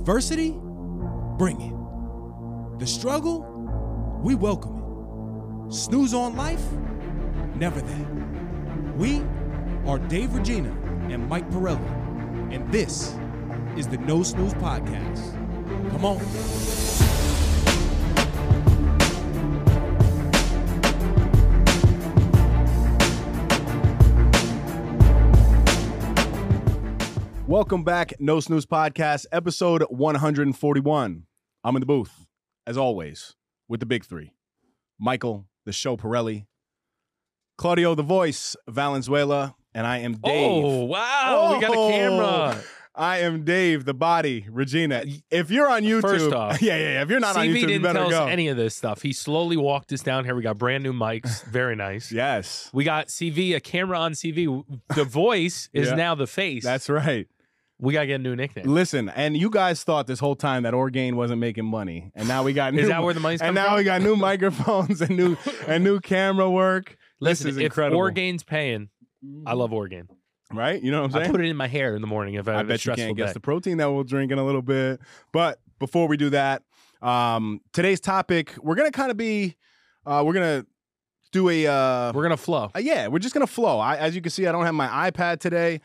Adversity, bring it. The struggle, we welcome it. Snooze on life, never that. We are Dave Regina and Mike Pirelli, and this is the No Snooze Podcast. Come on. Welcome back, No Snooze Podcast, episode 141. I'm in the booth, as always, with the big three. Michael, the show Pirelli, Claudio, the voice, Valenzuela, and I am Dave. Oh, wow, we got a camera. I am Dave, the body, Regina. If you're on YouTube, first off, if you're not on YouTube, you better go. CV didn't tell us any of this stuff. He slowly walked us down here. We got brand new mics, very nice. Yes. We got CV, a camera on CV. The voice is now the face. That's right. We got to get a new nickname. Listen, and you guys thought this whole time that Orgain wasn't making money. And now we got new. Is that where the money's coming from? And now we got new microphones and new camera work. Listen, this is incredible. If Orgain's paying, I love Orgain. Right? You know what I'm saying? I put it in my hair in the morning if I have a stressful day. I bet you can't guess the protein that we'll drink in a little bit. But before we do that, today's topic, we're going to kind of be, we're going to do a... we're going to flow. We're just going to flow. As you can see, I don't have my iPad today,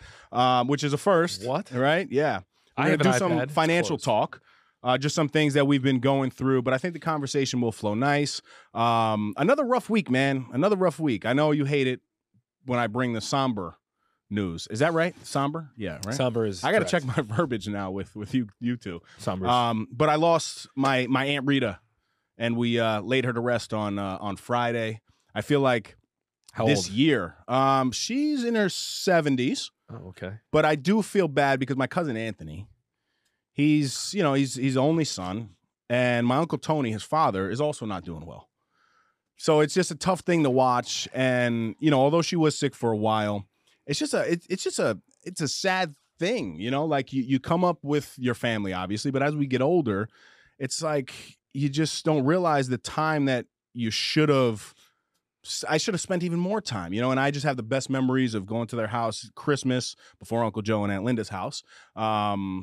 which is a first. What? Right? Yeah. We're going to do some financial talk, just some things that we've been going through, but I think the conversation will flow nice. Another rough week, man. Another rough week. I know you hate it when I bring the somber news. Is that right? Somber? Yeah, right? Somber is... I got to check my verbiage now with you two. Somber. But I lost my Aunt Rita, and we laid her to rest on Friday. I feel like How old? This year. She's in her 70s. Oh, okay. But I do feel bad because my cousin Anthony, he's the only son, and my Uncle Tony, his father, is also not doing well. So it's just a tough thing to watch, and although she was sick for a while, it's a sad thing, like you come up with your family, obviously, but as we get older, it's like you just don't realize the time that I should have spent even more time, and I just have the best memories of going to their house Christmas before Uncle Joe and Aunt Linda's house. Sidebar,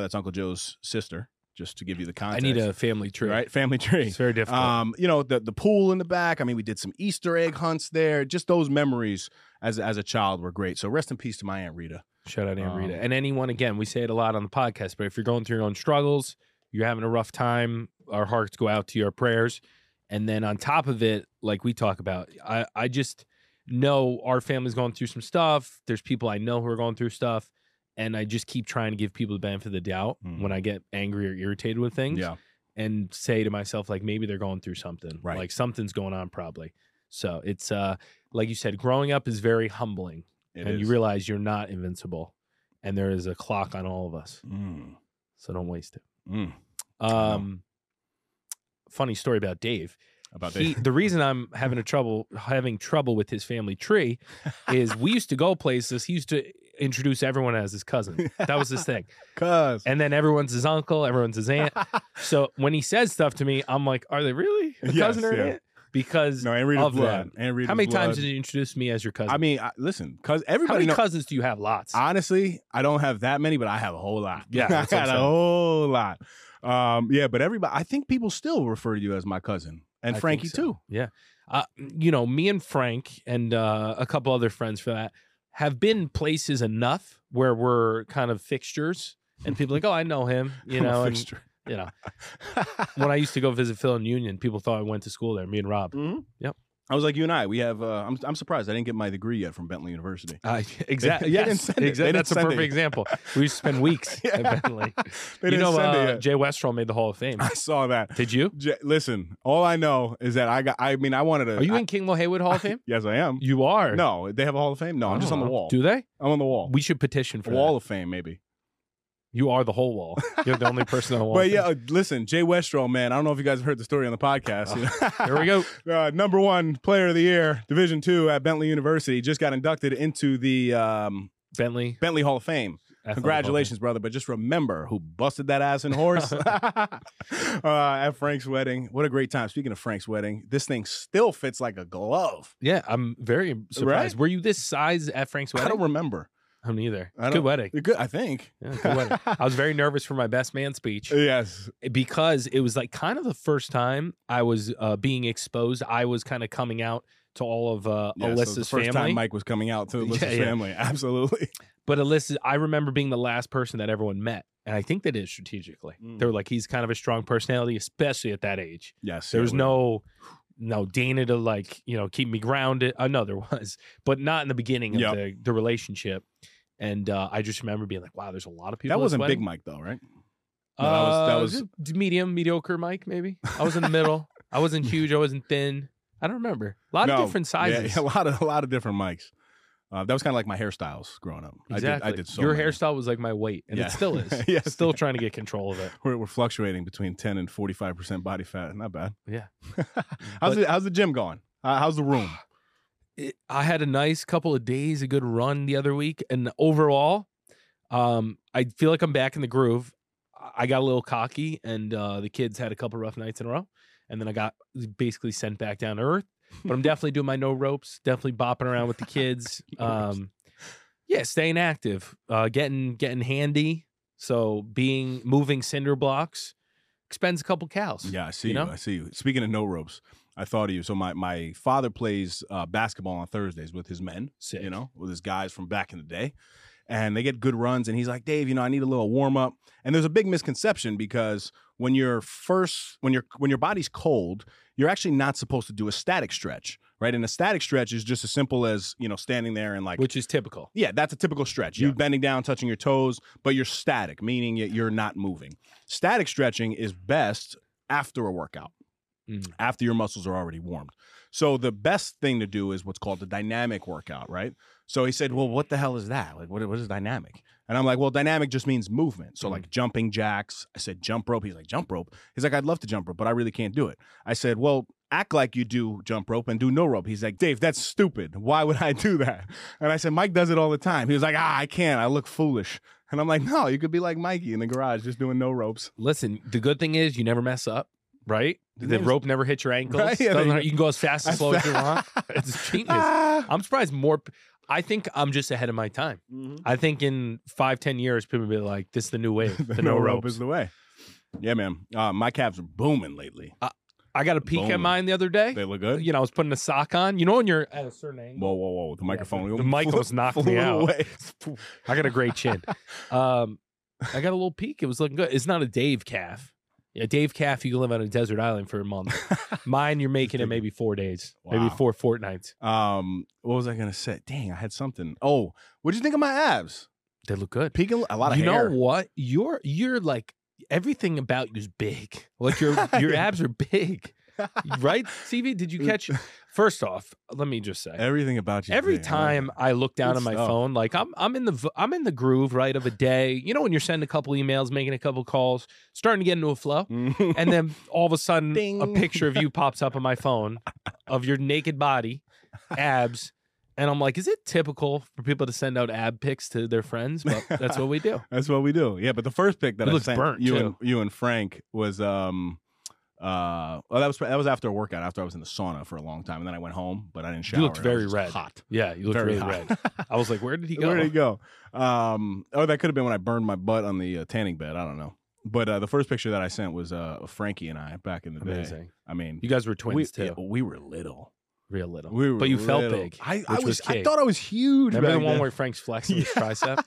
that's Uncle Joe's sister. Just to give you the context. I need a family tree. Right? Family tree. It's very difficult. The pool in the back. I mean, we did some Easter egg hunts there. Just those memories as a child were great. So rest in peace to my Aunt Rita. Shout out Aunt Rita. And anyone, again, we say it a lot on the podcast, but if you're going through your own struggles, you're having a rough time, our hearts go out to your prayers. And then on top of it, like we talk about, I just know our family's going through some stuff. There's people I know who are going through stuff. And I just keep trying to give people the benefit of the doubt when I get angry or irritated with things and say to myself, like, maybe they're going through something. Right. Like, something's going on probably. So it's, like you said, growing up is very humbling. It is. You realize you're not invincible. And there is a clock on all of us. Mm. So don't waste it. Mm. Funny story about Dave. The reason I'm having trouble with his family tree is we used to go places. He used to introduce everyone as his cousin. That was his thing. And then everyone's his uncle, everyone's his aunt. So when he says stuff to me, I'm like, are they really a cousin or an aunt? Because of that. How many times did you introduce me as your cousin? I mean, listen, everybody. How many cousins do you have? Lots. Honestly, I don't have that many, but I have a whole lot. Yeah, I got a whole lot. But everybody, I think people still refer to you as my cousin. And Frankie, too. Yeah. Me and Frank and a couple other friends for that have been places enough where we're kind of fixtures. And people are like, oh, I know him. When I used to go visit Phil in Union, people thought I went to school there, me and Rob. Mm-hmm. Yep. I was like, you and I, we have, I'm surprised I didn't get my degree yet from Bentley University. Exactly. Yes, that's a perfect example. We used to spend weeks at Bentley. Jay Westrow made the Hall of Fame. I saw that. Did you? Listen, all I know is that I wanted to. Are you in King Mo Haywood Hall of Fame? Yes, I am. You are? No, they have a Hall of Fame? No, I'm just on the wall. Do they? I'm on the wall. We should petition for Wall of Fame, maybe. You are the whole wall. You're the only person on the wall. But listen, Jay Westrow, man, I don't know if you guys have heard the story on the podcast. Here we go. Number one player of the year, Division II at Bentley University, just got inducted into the Bentley Hall of Fame. Congratulations, brother. But just remember who busted that ass and horse at Frank's wedding. What a great time. Speaking of Frank's wedding, this thing still fits like a glove. Yeah, I'm very surprised. Right? Were you this size at Frank's wedding? I don't remember. I'm neither. Good wedding. Good, I think. Yeah, good wedding. I was very nervous for my best man speech. Yes. Because it was like kind of the first time I was being exposed. I was kind of coming out to all of Alyssa's family. First time Mike was coming out to Alyssa's family. Absolutely. But Alyssa, I remember being the last person that everyone met. And I think they did strategically. Mm. They were like, he's kind of a strong personality, especially at that age. Yes. There was no Dana to like, you know, keep me grounded. I know there was, but not in the beginning of the relationship. And I just remember being like, wow, there's a lot of people. That wasn't Big Mike though, right? No, that was mediocre Mike, maybe. I was in the middle. I wasn't huge. I wasn't thin. I don't remember. A lot of different sizes. Yeah, a lot of different mics. That was kind of like my hairstyles growing up. Exactly. I did so Your hairstyle was like my weight, and it still is. Yes. Still trying to get control of it. We're fluctuating between 10 and 45% body fat. Not bad. Yeah. How's the gym going? How's the room? I had a nice couple of days, a good run the other week. And overall, I feel like I'm back in the groove. I got a little cocky, and the kids had a couple rough nights in a row. And then I got basically sent back down to earth. But I'm definitely doing my no ropes, definitely bopping around with the kids. Staying active, getting handy. So moving cinder blocks expends a couple cows. Yeah, I see you. I see you. Speaking of no ropes, I thought of you. So my father plays basketball on Thursdays with his men. Sick. You know, with his guys from back in the day. And they get good runs. And he's like, Dave, you know, I need a little warm up. And there's a big misconception because when your body's cold, you're actually not supposed to do a static stretch, right? And a static stretch is just as simple as, you know, standing there and like. Which is typical. Yeah, that's a typical stretch. Yeah. You bending down, touching your toes, but you're static, meaning you're not moving. Static stretching is best after a workout, after your muscles are already warmed. So the best thing to do is what's called a dynamic workout, right? So he said, well, what the hell is that? Like, what is dynamic? And I'm like, well, dynamic just means movement. So like jumping jacks. I said, jump rope. He's like, jump rope? He's like, I'd love to jump rope, but I really can't do it. I said, well, act like you do jump rope and do no rope. He's like, Dave, that's stupid. Why would I do that? And I said, Mike does it all the time. He was like, I can't. I look foolish. And I'm like, no, you could be like Mikey in the garage just doing no ropes. Listen, the good thing is you never mess up. Right? The rope never hits your ankles. Right? Yeah, you can go as fast and slow as you want. It's genius. I'm surprised I think I'm just ahead of my time. Mm-hmm. I think in 5-10 years, people will be like, this is the new wave. The no rope is the way. Yeah, man. My calves are booming lately. I got a peek at mine the other day. They look good. You know, I was putting a sock on. You know when you're at a certain angle. Whoa, whoa, whoa. The microphone. The mic almost knocked me out. I got a great chin. I got a little peek. It was looking good. It's not a Dave calf. Yeah, Dave calf, you can live on a desert island for a month. Mine, you're making it maybe 4 days, maybe 4 fortnights. What was I going to say? Dang, I had something. Oh, what did you think of my abs? They look good. Peaking, a lot of hair. You know what? You're like, everything about you is big. Like your abs are big. Right? CV, did you catch? First off, let me just say everything about you. Every time I look down at my phone, like I'm in the groove, right, of a day. You know when you're sending a couple emails, making a couple calls, starting to get into a flow, and then all of a sudden a picture of you pops up on my phone of your naked body, abs. And I'm like, is it typical for people to send out ab pics to their friends? But that's what we do. That's what we do. Yeah, but the first pic that I sent you and Frank was that was after a workout, after I was in the sauna for a long time, and then I went home, but I didn't shower. You looked very red. Hot. Yeah, you looked very really red. I was like, where did he go? Where did he go? That could have been when I burned my butt on the tanning bed. I don't know. But the first picture that I sent was Frankie and I back in the day. I mean, you guys were twins too. Yeah, we were little. Real little. We were but you little. Felt big. I thought I was huge. Remember the one where Frank's flexing his tricep?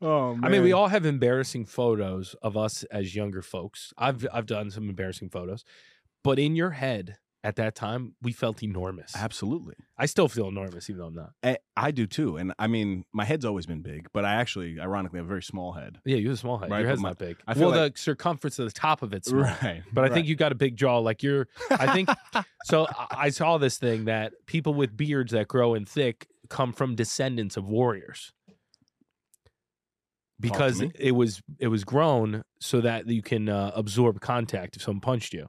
Oh, man. I mean, we all have embarrassing photos of us as younger folks. I've done some embarrassing photos. But in your head at that time, we felt enormous. Absolutely. I still feel enormous, even though I'm not. I do too. And I mean, my head's always been big, but I actually, ironically, have a very small head. Yeah, you have a small head. Right? Your head's not big. I feel the circumference of the top of it's small. Right. But I think you got a big jaw. Like so I saw this thing that people with beards that grow in thick come from descendants of warriors. Because it was grown so that you can absorb contact if someone punched you,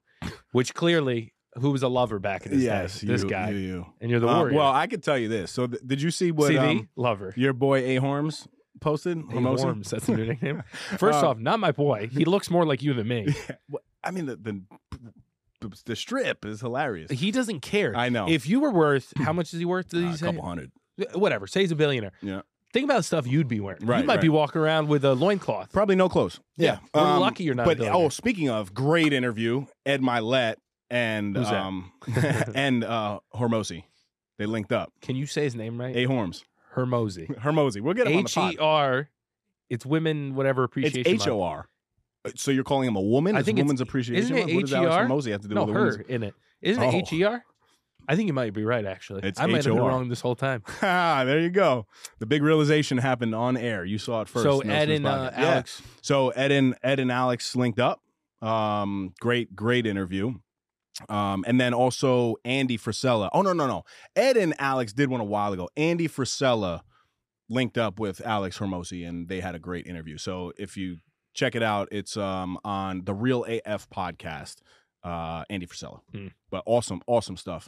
which clearly... Who was a lover back in his day? This guy. You. And you're the warrior. Well, I could tell you this. So did you see what lover your boy A. Horms posted? Horms, that's a new nickname. First off, not my boy. He looks more like you than me. Yeah. Well, I mean, the strip is hilarious. He doesn't care. I know. If you were worth, how much is he worth? A couple hundred. Whatever. Say he's a billionaire. Yeah. Think about the stuff you'd be wearing. Right, you might be walking around with a loincloth. Probably no clothes. Yeah. We're lucky you're not a billionaire. Oh, speaking of, great interview, Ed Mylett and Hormozi. They linked up. Can you say his name right? A-Horms. Hormozi. Hormozi. We'll get him on the pod. H-E-R. It's Women Whatever Appreciation Month. It's H-O-R. So you're calling him a woman? I think it's Women's Appreciation Month? What does Alex Hormozi have to do with her in it? Isn't it H-E-R? I think you might be right, actually. It's I might have been wrong this whole time. There you go. The big realization happened on air. You saw it first. So Ed and Alex. Yeah. So Ed and Alex linked up. Great interview. And then also Andy Frisella. Oh, no. Ed and Alex did one a while ago. Andy Frisella linked up with Alex Hormozi, and they had a great interview. So if you check it out, it's on the Real AF podcast. Andy Frisella. But awesome stuff.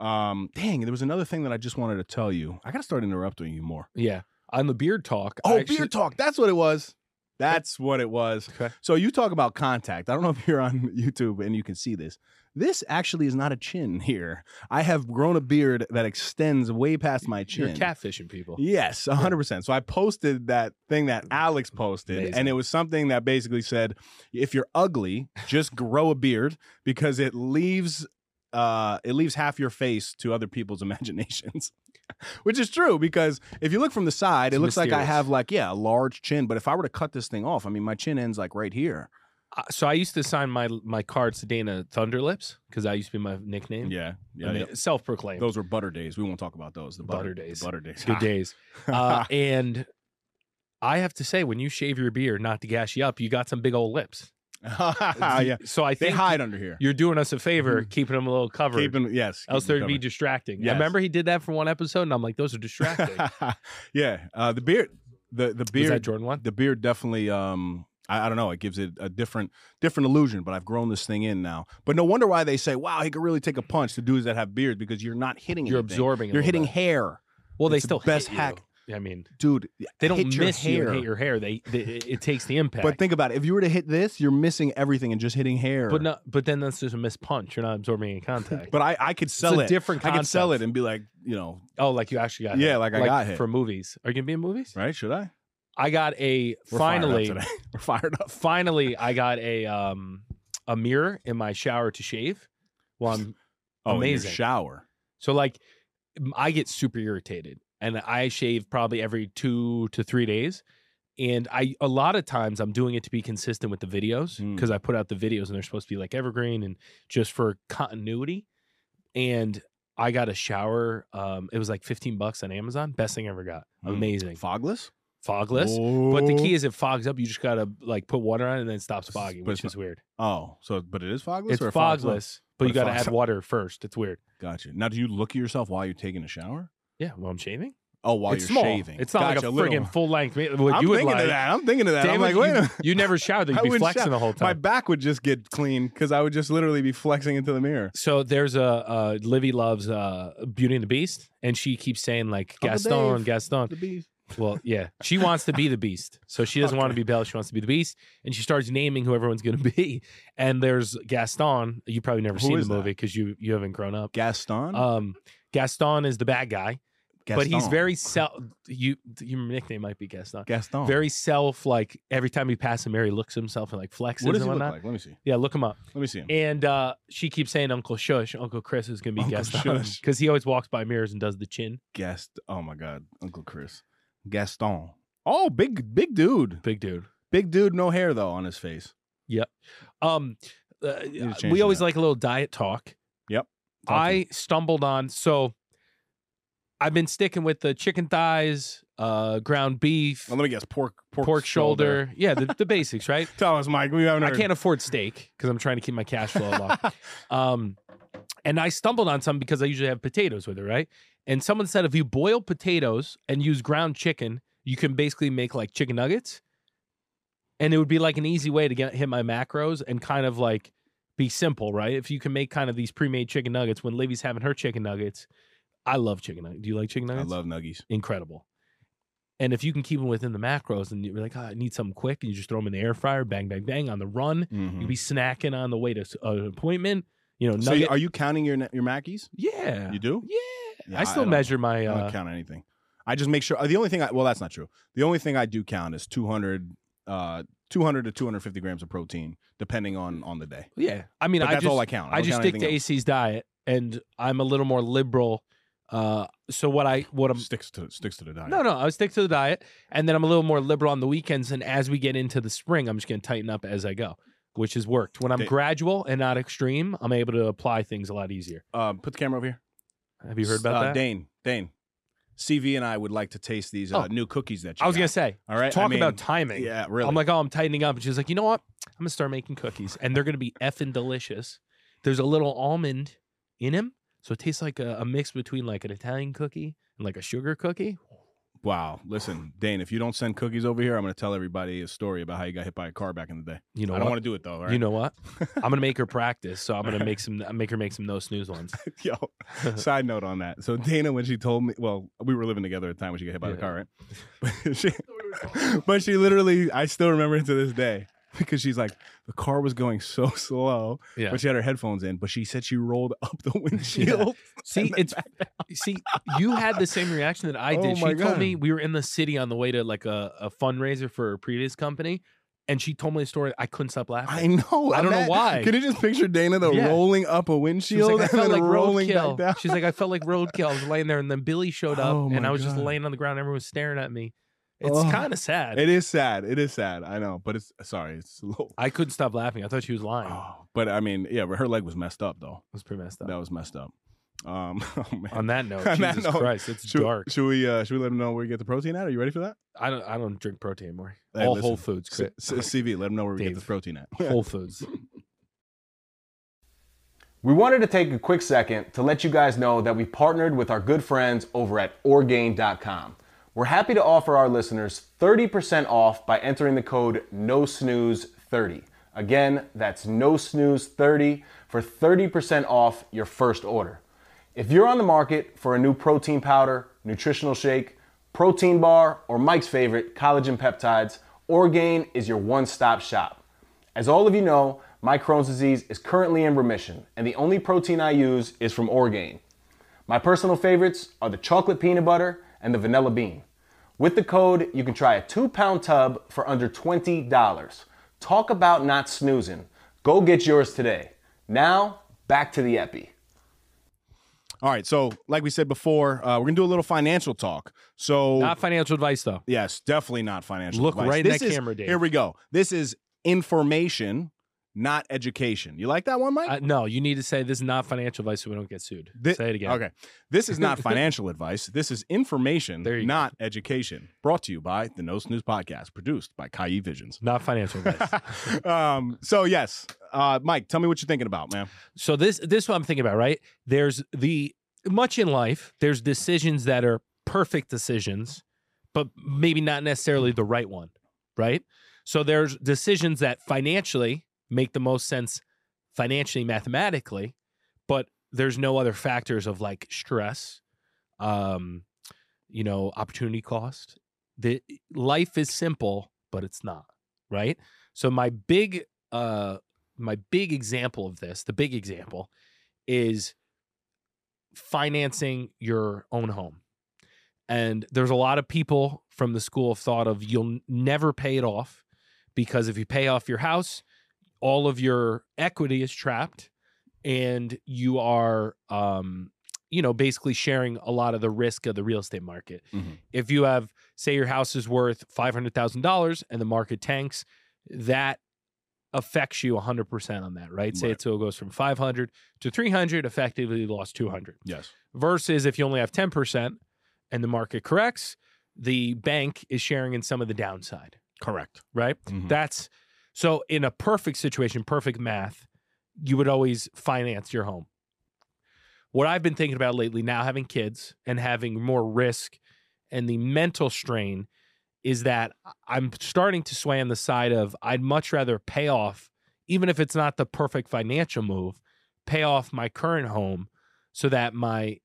Dang, there was another thing that I just wanted to tell you. I gotta start interrupting you more. Yeah, on the beard talk. Oh, beard talk. That's what it was. Okay. So you talk about contact. I don't know if you're on YouTube and you can see this. This actually is not a chin here. I have grown a beard that extends way past my chin. You're catfishing people. Yes, 100%. So I posted that thing that Alex posted, and it was something that basically said, if you're ugly, just grow a beard because it leaves half your face to other people's imaginations. Which is true, because if you look from the side, it looks mysterious. Like I have a large chin. But if I were to cut this thing off, I mean, my chin ends right here. So I used to sign my cards to Dana Thunderlips because that used to be my nickname. Yeah. Self-proclaimed. Those were butter days. We won't talk about those. The butter days. Good days. And I have to say, when you shave your beard, not to gash you up, you got some big old lips. Yeah. So I think they hide under here. You're doing us a favor, keeping them a little covered. Else they'd be distracting. Yes. I remember he did that for one episode, and I'm like, those are distracting. Yeah. The beard. Was that Jordan one? The beard definitely. I don't know. It gives it a different illusion, but I've grown this thing in now. But no wonder why they say, wow, he could really take a punch to dudes that have beards because you're not hitting anything. You're absorbing it. You're hitting hair. Well, it's they still the best hit you. Hack. I mean, dude, they don't miss you and hit your hair. It takes the impact. But think about it. If you were to hit this, you're missing everything and just hitting hair. But then that's just a missed punch. You're not absorbing any contact. But I could sell it. It's a different concept. I could sell it and be like, oh, like you actually got hit. Yeah, like I got hit. For movies. Are you going to be in movies? Right, should I? We're fired up. Finally, I got a mirror in my shower to shave. Well, I'm amazing. In your shower. So I get super irritated. And I shave probably every 2 to 3 days. And a lot of times I'm doing it to be consistent with the videos because I put out the videos and they're supposed to be evergreen and just for continuity. And I got a shower. It was $15 on Amazon. Best thing I ever got. Amazing. Fogless. Oh. But the key is it fogs up. You just got to put water on it and then it stops fogging, which is weird. Oh, but it is fogless? It's fogless, but you got to add water first. It's weird. Gotcha. Now, do you look at yourself while you're taking a shower? Yeah, while I'm shaving. Oh, while you're shaving. It's not like a friggin' full length. I'm thinking of that. David, I'm like, wait a minute. You never showered. You'd be flexing the whole time. My back would just get clean because I would just literally be flexing into the mirror. So there's Livvy loves Beauty and the Beast, and she keeps saying Gaston. The Beast. Well, yeah. She wants to be the Beast. So she doesn't want to be Belle. She wants to be the Beast. And she starts naming who everyone's going to be. And there's Gaston. You probably never seen the movie because you haven't grown up. Gaston? Gaston is the bad guy. Gaston. But he's very your nickname might be Gaston. Gaston. Very self, every time he passes a mirror, he looks at himself and flexes and whatnot. What does he look like? Let me see. Yeah, look him up. Let me see him. And she keeps saying Uncle Shush. Uncle Chris is going to be Gaston. Because he always walks by mirrors and does the chin. Oh, my God. Uncle Chris. Gaston. Oh, big dude. Big dude, no hair, though, on his face. Yep. We always like a little diet talk. Yep. I stumbled on, so... I've been sticking with the chicken thighs, ground beef. Well, let me guess, pork shoulder. Yeah, the basics, right? Tell us, Mike. I can't afford steak because I'm trying to keep my cash flow low. And I stumbled on some because I usually have potatoes with it, right? And someone said if you boil potatoes and use ground chicken, you can basically make chicken nuggets. And it would be an easy way to hit my macros and kind of be simple, right? If you can make kind of these pre-made chicken nuggets when Livy's having her chicken nuggets. I love chicken nuggets. Do you like chicken nuggets? I love nuggies. Incredible. And if you can keep them within the macros and you're I need something quick, and you just throw them in the air fryer, bang, bang, bang, on the run. You'd be snacking on the way to an appointment. So are you counting your Mackies? Yeah. You do? Yeah. I still measure my... I don't count anything. I just make sure the only thing well, that's not true. The only thing I do count is 200 to 250 grams of protein, depending on the day. Yeah. I mean, that's all I count. I just stick to AC's diet, and I'm a little more liberal. So what I'm sticks to the diet. No, I stick to the diet, and then I'm a little more liberal on the weekends. And as we get into the spring, I'm just going to tighten up as I go, which has worked. When I'm gradual and not extreme, I'm able to apply things a lot easier. Put the camera over here. Have you heard about that? Dane. CV and I would like to taste these new cookies that you got. Going to say, all right? Talk about timing. Yeah, really. I'm like, I'm tightening up. And she's like, you know what? I'm going to start making cookies, and they're going to be effing delicious. There's a little almond in them, so it tastes like a mix between like an Italian cookie and like a sugar cookie. Wow. Listen, Dane, if you don't send cookies over here, I'm going to tell everybody a story about how you got hit by a car back in the day. You know, I don't want to do it, though. All right? You know what? I'm going to make her practice, so I'm going to make her make some no-snooze ones. Yo, side note on that. So Dana, when she told me, well, we were living together at the time when she got hit by the car, right? But she literally, I still remember it to this day, because she's like, the car was going so slow, but she had her headphones in, but she said she rolled up the windshield. Yeah. See, you had the same reaction that I did. She told me, we were in the city on the way to like a fundraiser for a previous company, and she told me a story. I couldn't stop laughing. I know. I don't know why. Can you just picture Dana rolling up a windshield and then rolling back down? She's like, I felt like roadkill. I was laying there, and then Billy showed up, and I was just laying on the ground. Everyone was staring at me. It's kind of sad. It is sad. I know, but it's a little... I couldn't stop laughing. I thought she was lying. Oh, but I mean, yeah, her leg was messed up, though. It was pretty messed up. That was messed up. Man. On that note, Jesus Christ, it's dark. Should we let them know where we get the protein at? Are you ready for that? I don't drink protein anymore. Hey, all listen, Whole Foods. CV, let them know where we get the protein at. Whole Foods. We wanted to take a quick second to let you guys know that we partnered with our good friends over at Orgain.com. We're happy to offer our listeners 30% off by entering the code NOSnooze30. Again, that's NOSnooze30 for 30% off your first order. If you're on the market for a new protein powder, nutritional shake, protein bar, or Mike's favorite, collagen peptides, Orgain is your one-stop shop. As all of you know, my Crohn's disease is currently in remission, and the only protein I use is from Orgain. My personal favorites are the chocolate peanut butter and the vanilla bean. With the code, you can try a 2-pound tub for under $20. Talk about not snoozing. Go get yours today. Now, back to the epi. All right, so like we said before, we're going to do a little financial talk. So not financial advice, though. Yes, definitely not financial advice. Look right in that camera, Dave. Here we go. This is information, not education. You like that one, Mike? No, you need to say this is not financial advice so we don't get sued. Say it again. Okay. This is not financial advice. This is information, not education. Brought to you by the No Snooze Podcast, produced by Kai E. Visions. Not financial advice. So, yes. Mike, tell me what you're thinking about, man. So, this is what I'm thinking about, right? There's much in life, there's decisions that are perfect decisions, but maybe not necessarily the right one, right? So, there's decisions that financially make the most sense financially, mathematically, but there's no other factors of like stress, opportunity cost. The life is simple, but it's not, right? So my big example of this, the big example is financing your own home. And there's a lot of people from the school of thought of you'll never pay it off, because if you pay off your house, all of your equity is trapped, and you are, basically sharing a lot of the risk of the real estate market. Mm-hmm. If you have, say your house is worth $500,000 and the market tanks, that affects you 100% on that, right? Say it so it goes from 500 to 300, effectively lost 200. Yes. Versus if you only have 10% and the market corrects, the bank is sharing in some of the downside. Correct. Right? Mm-hmm. So in a perfect situation, perfect math, you would always finance your home. What I've been thinking about lately, now having kids and having more risk and the mental strain, is that I'm starting to sway on the side of I'd much rather pay off, even if it's not the perfect financial move, pay off my current home so that my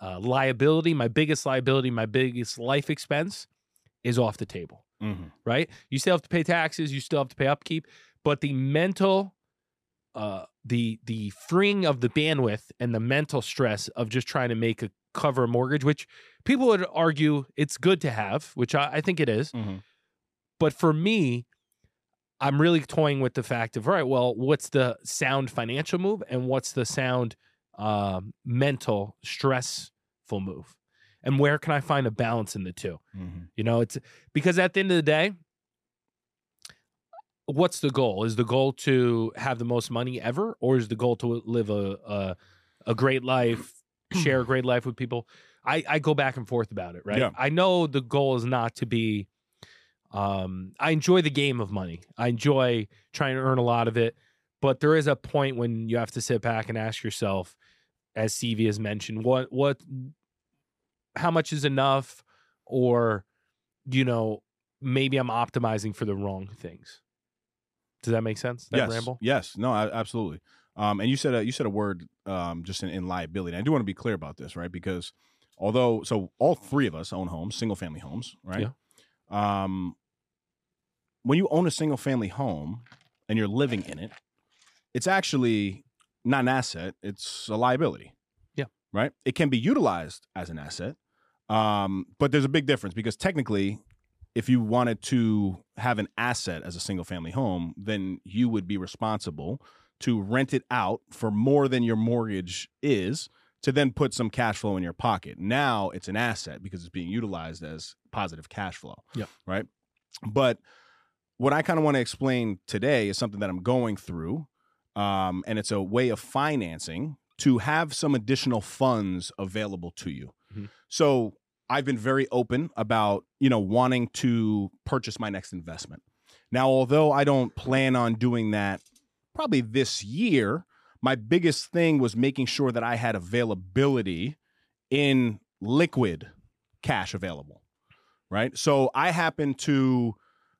liability, my biggest life expense is off the table. Mm-hmm. Right? You still have to pay taxes. You still have to pay upkeep. But the mental, the freeing of the bandwidth and the mental stress of just trying to make a cover a mortgage, which people would argue it's good to have, which I think it is. Mm-hmm. But for me, I'm really toying with the fact of, all right, well, what's the sound financial move and what's the sound mental stressful move? And where can I find a balance in the two? Mm-hmm. You know, it's because at the end of the day, what's the goal? Is the goal to have the most money ever, or is the goal to live a great life, share a great life with people? I go back and forth about it, right? Yeah. I know the goal is not to be, I enjoy the game of money. I enjoy trying to earn a lot of it, but there is a point when you have to sit back and ask yourself, as CV has mentioned, how much is enough? Or, you know, maybe I'm optimizing for the wrong things. Does that make sense? That yes. Ramble? Yes. No, absolutely. And you said a word just in liability. And I do want to be clear about this, right? Because so all three of us own homes, single family homes, right? Yeah. When you own a single family home and you're living in it, it's actually not an asset. It's a liability. Yeah. Right. It can be utilized as an asset. But there's a big difference, because technically, if you wanted to have an asset as a single family home, then you would be responsible to rent it out for more than your mortgage is, to then put some cash flow in your pocket. Now it's an asset because it's being utilized as positive cash flow. Yeah. Right. But what I kind of want to explain today is something that I'm going through. And it's a way of financing to have some additional funds available to you. Mm-hmm. So I've been very open about, you know, wanting to purchase my next investment. Now, although I don't plan on doing that probably this year, my biggest thing was making sure that I had availability in liquid cash available, right? So I happen to,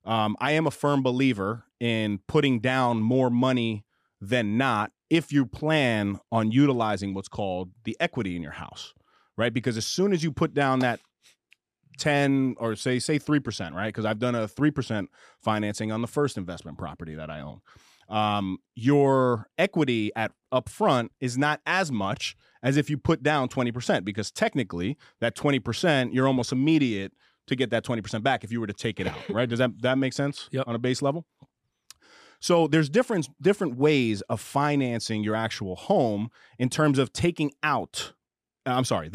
I am a firm believer in putting down more money than not if you plan on utilizing what's called the equity in your house. Right? Because as soon as you put down that 10 or say 3%, right? Because I've done a 3% financing on the first investment property that I own. Your equity up front is not as much as if you put down 20%, because technically that 20%, you're almost immediate to get that 20% back if you were to take it out, right? Does that make sense? Yep. On a base level? So there's different ways of financing your actual home in terms of taking out. I'm sorry,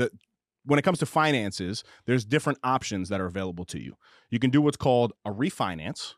when it comes to finances, there's different options that are available to you. You can do what's called a refinance,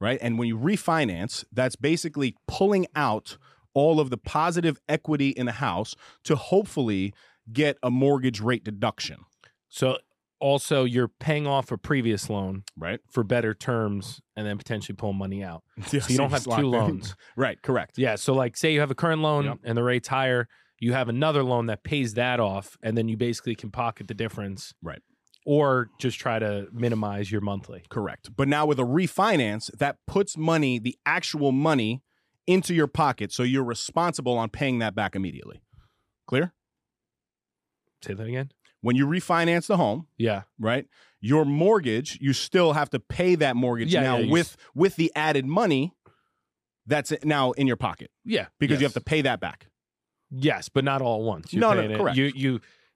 right? And when you refinance, that's basically pulling out all of the positive equity in the house to hopefully get a mortgage rate deduction. So also you're paying off a previous loan, right, for better terms, and then potentially pull money out. So you don't have two loans. Right, correct. Yeah, so like say you have a current loan, yep, and the rate's higher. You have another loan that pays that off, and then you basically can pocket the difference. Right. Or just try to minimize your monthly. Correct. But now with a refinance, that puts money, the actual money, into your pocket, so you're responsible on paying that back immediately. Clear? Say that again? When you refinance the home, yeah, right, your mortgage, you still have to pay that mortgage with the added money that's now in your pocket. Yeah. Because you have to pay that back. Yes, but not all at once. No, correct.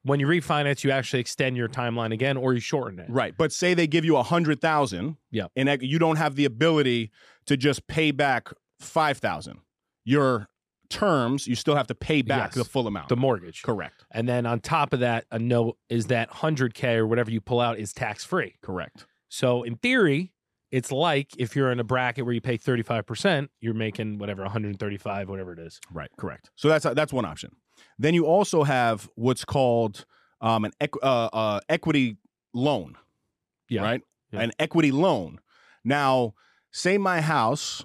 When you refinance, you actually extend your timeline again, or you shorten it. Right, but say they give you $100,000, yeah, and you don't have the ability to just pay back $5,000. Your terms, you still have to pay back the full amount, the mortgage. Correct. And then on top of that, a note is that $100K or whatever you pull out is tax free. Correct. So in theory, it's like if you're in a bracket where you pay 35%, you're making whatever, 135, whatever it is. Right, correct. So that's one option. Then you also have what's called an equity loan, yeah, right? Yeah. An equity loan. Now, say my house,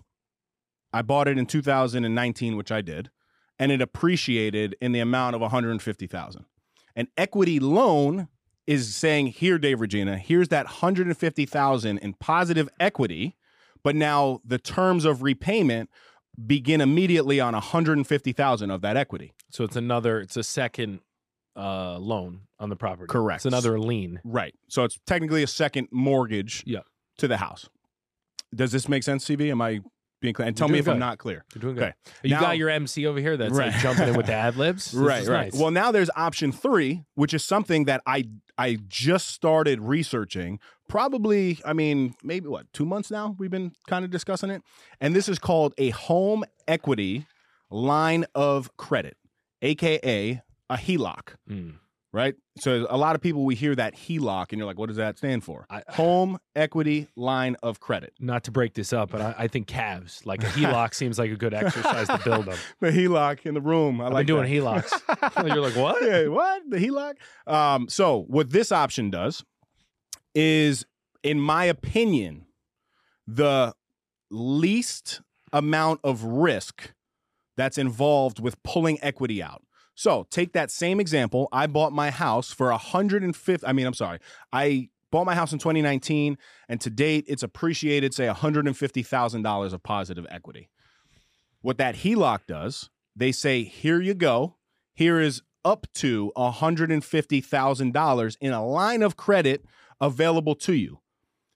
I bought it in 2019, which I did, and it appreciated in the amount of $150,000. An equity loan is saying, here, Dave Regina, here's that $150,000 in positive equity, but now the terms of repayment begin immediately on $150,000 of that equity. So it's a second loan on the property. Correct. It's another lien. Right. So it's technically a second mortgage to the house. Does this make sense, CB? Am I being clear. And tell me if I'm not clear. You're doing good. Okay. You got your MC over here that's like jumping in with the ad libs. Right. Nice. Well, now there's option three, which is something that I just started researching. Probably, I mean, maybe what, 2 months now? We've been kind of discussing it. And this is called a home equity line of credit, AKA a HELOC. Mm. Right? So a lot of people, we hear that HELOC, and you're like, what does that stand for? Home equity line of credit. Not to break this up, but I think Cavs. Like a HELOC seems like a good exercise to build them. The HELOC in the room. I've like been doing that. HELOCs. You're like, what? Yeah, what? The HELOC? So what this option does is, in my opinion, the least amount of risk that's involved with pulling equity out. So take that same example. I bought my house for I bought my house in 2019, and to date, it's appreciated, say, $150,000 of positive equity. What that HELOC does, they say, here you go. Here is up to $150,000 in a line of credit available to you.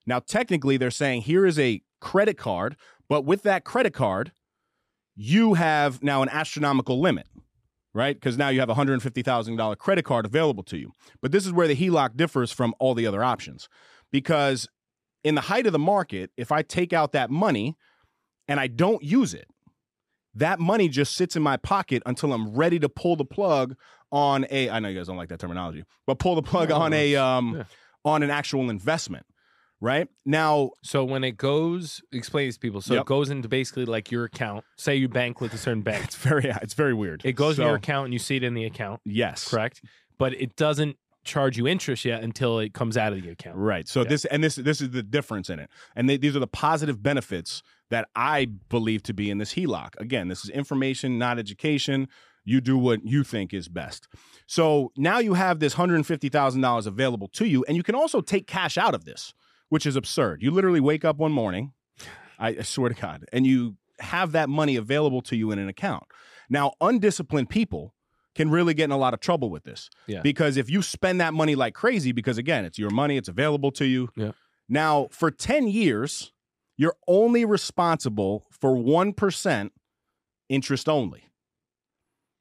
Now, technically, they're saying, here is a credit card, but with that credit card, you have now an astronomical limit. Right? Because now you have a $150,000 credit card available to you. But this is where the HELOC differs from all the other options. Because in the height of the market, if I take out that money and I don't use it, that money just sits in my pocket until I'm ready to pull the plug on a, I know you guys don't like that terminology, but pull the plug on a on an actual investment. Right now, so when it goes, explain this to people. So it goes into basically like your account. Say you bank with a certain bank. It's very weird. It goes in your account and you see it in the account. Yes, correct. But it doesn't charge you interest yet until it comes out of the account. Right. So this is the difference in it. And these are the positive benefits that I believe to be in this HELOC. Again, this is information, not education. You do what you think is best. So now you have this $150,000 available to you, and you can also take cash out of this, which is absurd. You literally wake up one morning, I swear to God, and you have that money available to you in an account. Now, undisciplined people can really get in a lot of trouble with this. Yeah. Because if you spend that money like crazy, because again, it's your money, it's available to you. Yeah. Now, for 10 years, you're only responsible for 1% interest only,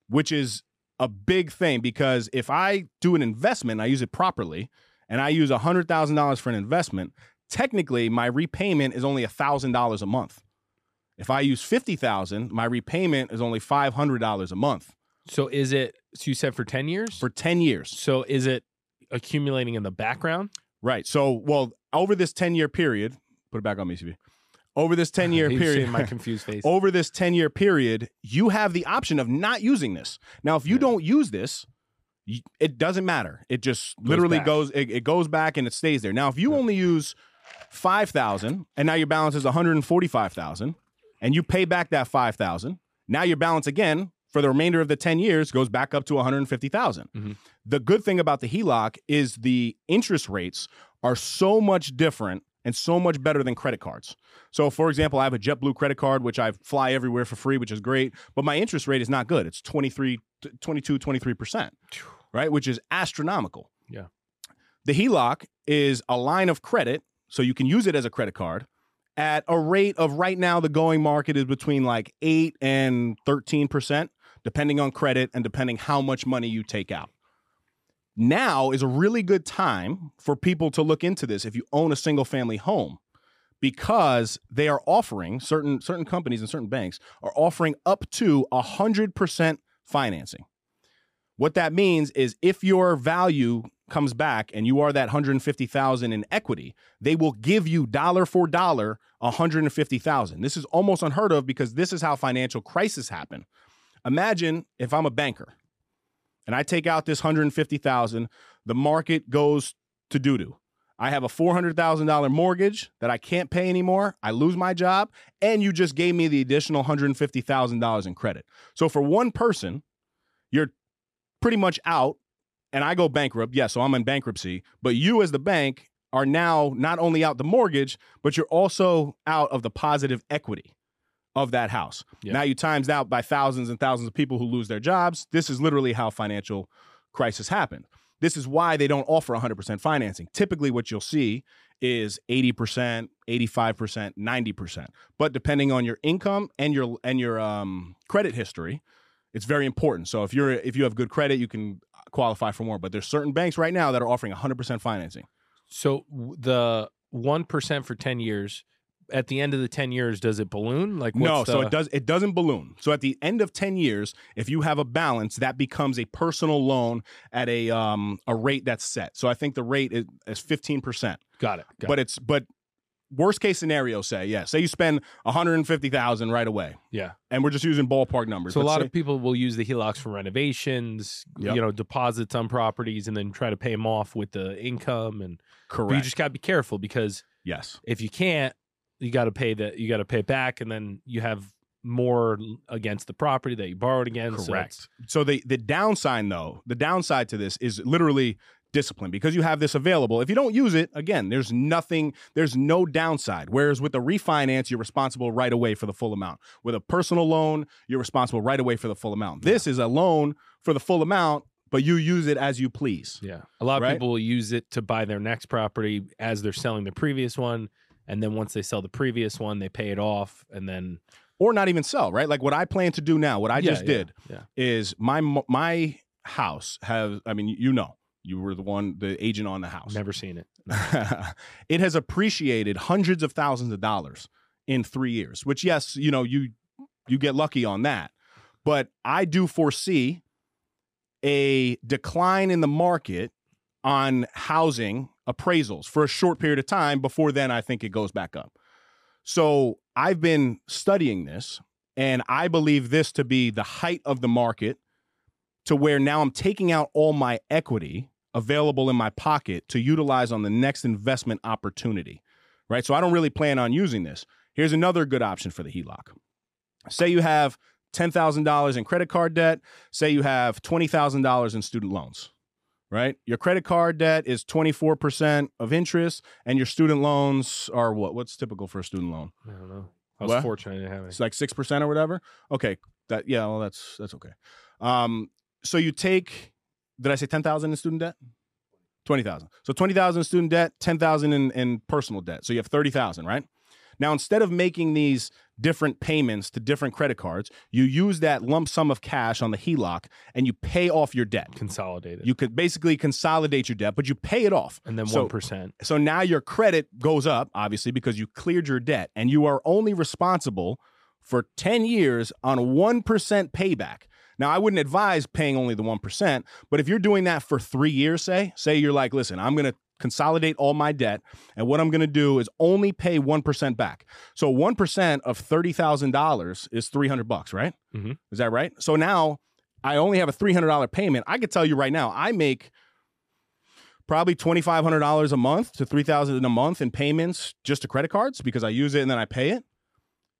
which is a big thing, because if I do an investment, I use it properly, and I use $100,000 for an investment, technically my repayment is only $1,000 a month. If I use $50,000, my repayment is only $500 a month. So is it, so you said for 10 years? For 10 years. So is it accumulating in the background? Right. So, well, over this 10-year period, put it back on me, CB. Over this 10-year period, in my confused face. Over this 10-year period, you have the option of not using this. Now, if you don't use this, it doesn't matter. It just literally goes, it goes back and it stays there. Now, if you only use $5,000 and now your balance is $145,000 and you pay back that $5,000, now your balance again for the remainder of the 10 years goes back up to $150,000. Mm-hmm. The good thing about the HELOC is the interest rates are so much different and so much better than credit cards. So, for example, I have a JetBlue credit card, which I fly everywhere for free, which is great, but my interest rate is not good. It's 23%. Right, which is astronomical. Yeah. The HELOC is a line of credit, so you can use it as a credit card at a rate of, right now the going market is between like 8 and 13%, depending on credit and depending how much money you take out. Now is a really good time for people to look into this if you own a single family home, because they are offering, certain companies and certain banks are offering up to 100% financing. What that means is if your value comes back and you are that $150,000 in equity, they will give you dollar for dollar $150,000. This is almost unheard of, because this is how financial crises happen. Imagine if I'm a banker and I take out this $150,000, the market goes to doo-doo. I have a $400,000 mortgage that I can't pay anymore. I lose my job, and you just gave me the additional $150,000 in credit. So for one person, you're pretty much out, and I go bankrupt. Yeah, so I'm in bankruptcy. But you as the bank are now not only out the mortgage, but you're also out of the positive equity of that house. Yeah. Now you times out by thousands and thousands of people who lose their jobs. This is literally how financial crisis happened. This is why they don't offer 100% financing. Typically what you'll see is 80%, 85%, 90%. But depending on your income and your credit history, it's very important. So if you have good credit, you can qualify for more. But there's certain banks right now that are offering 100% financing. So the 1% for 10 years, at the end of the 10 years, does it balloon? Like, no, so it doesn't balloon. So at the end of 10 years, if you have a balance, that becomes a personal loan at a rate that's set. So I think the rate is 15%. Got it. But worst case scenario, say you spend $150,000 right away. Yeah. And we're just using ballpark numbers. So a lot of people will use the HELOCs for renovations, deposits on properties, and then try to pay them off with the income. And correct. But you just got to be careful because yes, if you can't, you got to pay that. You got to pay it back, and then you have more against the property that you borrowed against. Correct. So the downside to this is literally discipline, because you have this available. If you don't use it, again, there's no downside. Whereas with a refinance, you're responsible right away for the full amount. With a personal loan, you're responsible right away for the full amount. This is a loan for the full amount, but you use it as you please. Yeah. A lot of people will use it to buy their next property as they're selling the previous one. And then once they sell the previous one, they pay it off, and then... Or not even sell, right? Like what I plan to do now, what I just did is my house has... I mean, you were the agent on the house. Never seen it. It has appreciated hundreds of thousands of dollars in 3 years, which, yes, you get lucky on that. But I do foresee a decline in the market on housing appraisals for a short period of time. Before then, I think it goes back up. So I've been studying this, and I believe this to be the height of the market, to where now I'm taking out all my equity available in my pocket to utilize on the next investment opportunity, right? So I don't really plan on using this. Here's another good option for the HELOC. Say you have $10,000 in credit card debt. Say you have $20,000 in student loans. Right? Your credit card debt is 24% of interest, and your student loans are what? What's typical for a student loan? I don't know. I was fortunate to have it. It's like 6% or whatever. Okay. That's okay. So you take, did I say 10,000 in student debt? 20,000. So 20,000 in student debt, 10,000 in personal debt. So you have 30,000, right? Now, instead of making these different payments to different credit cards, you use that lump sum of cash on the HELOC and you pay off your debt. Consolidate it. You could basically consolidate your debt, but you pay it off. And then 1%. So now your credit goes up, obviously, because you cleared your debt, and you are only responsible for 10 years on 1% payback. Now, I wouldn't advise paying only the 1%, but if you're doing that for 3 years, say you're like, listen, I'm going to consolidate all my debt, and what I'm going to do is only pay 1% back. So 1% of $30,000 is $300, right? Mm-hmm. Is that right? So now I only have a $300 payment. I could tell you right now, I make probably $2,500 a month to $3,000 a month in payments just to credit cards, because I use it and then I pay it.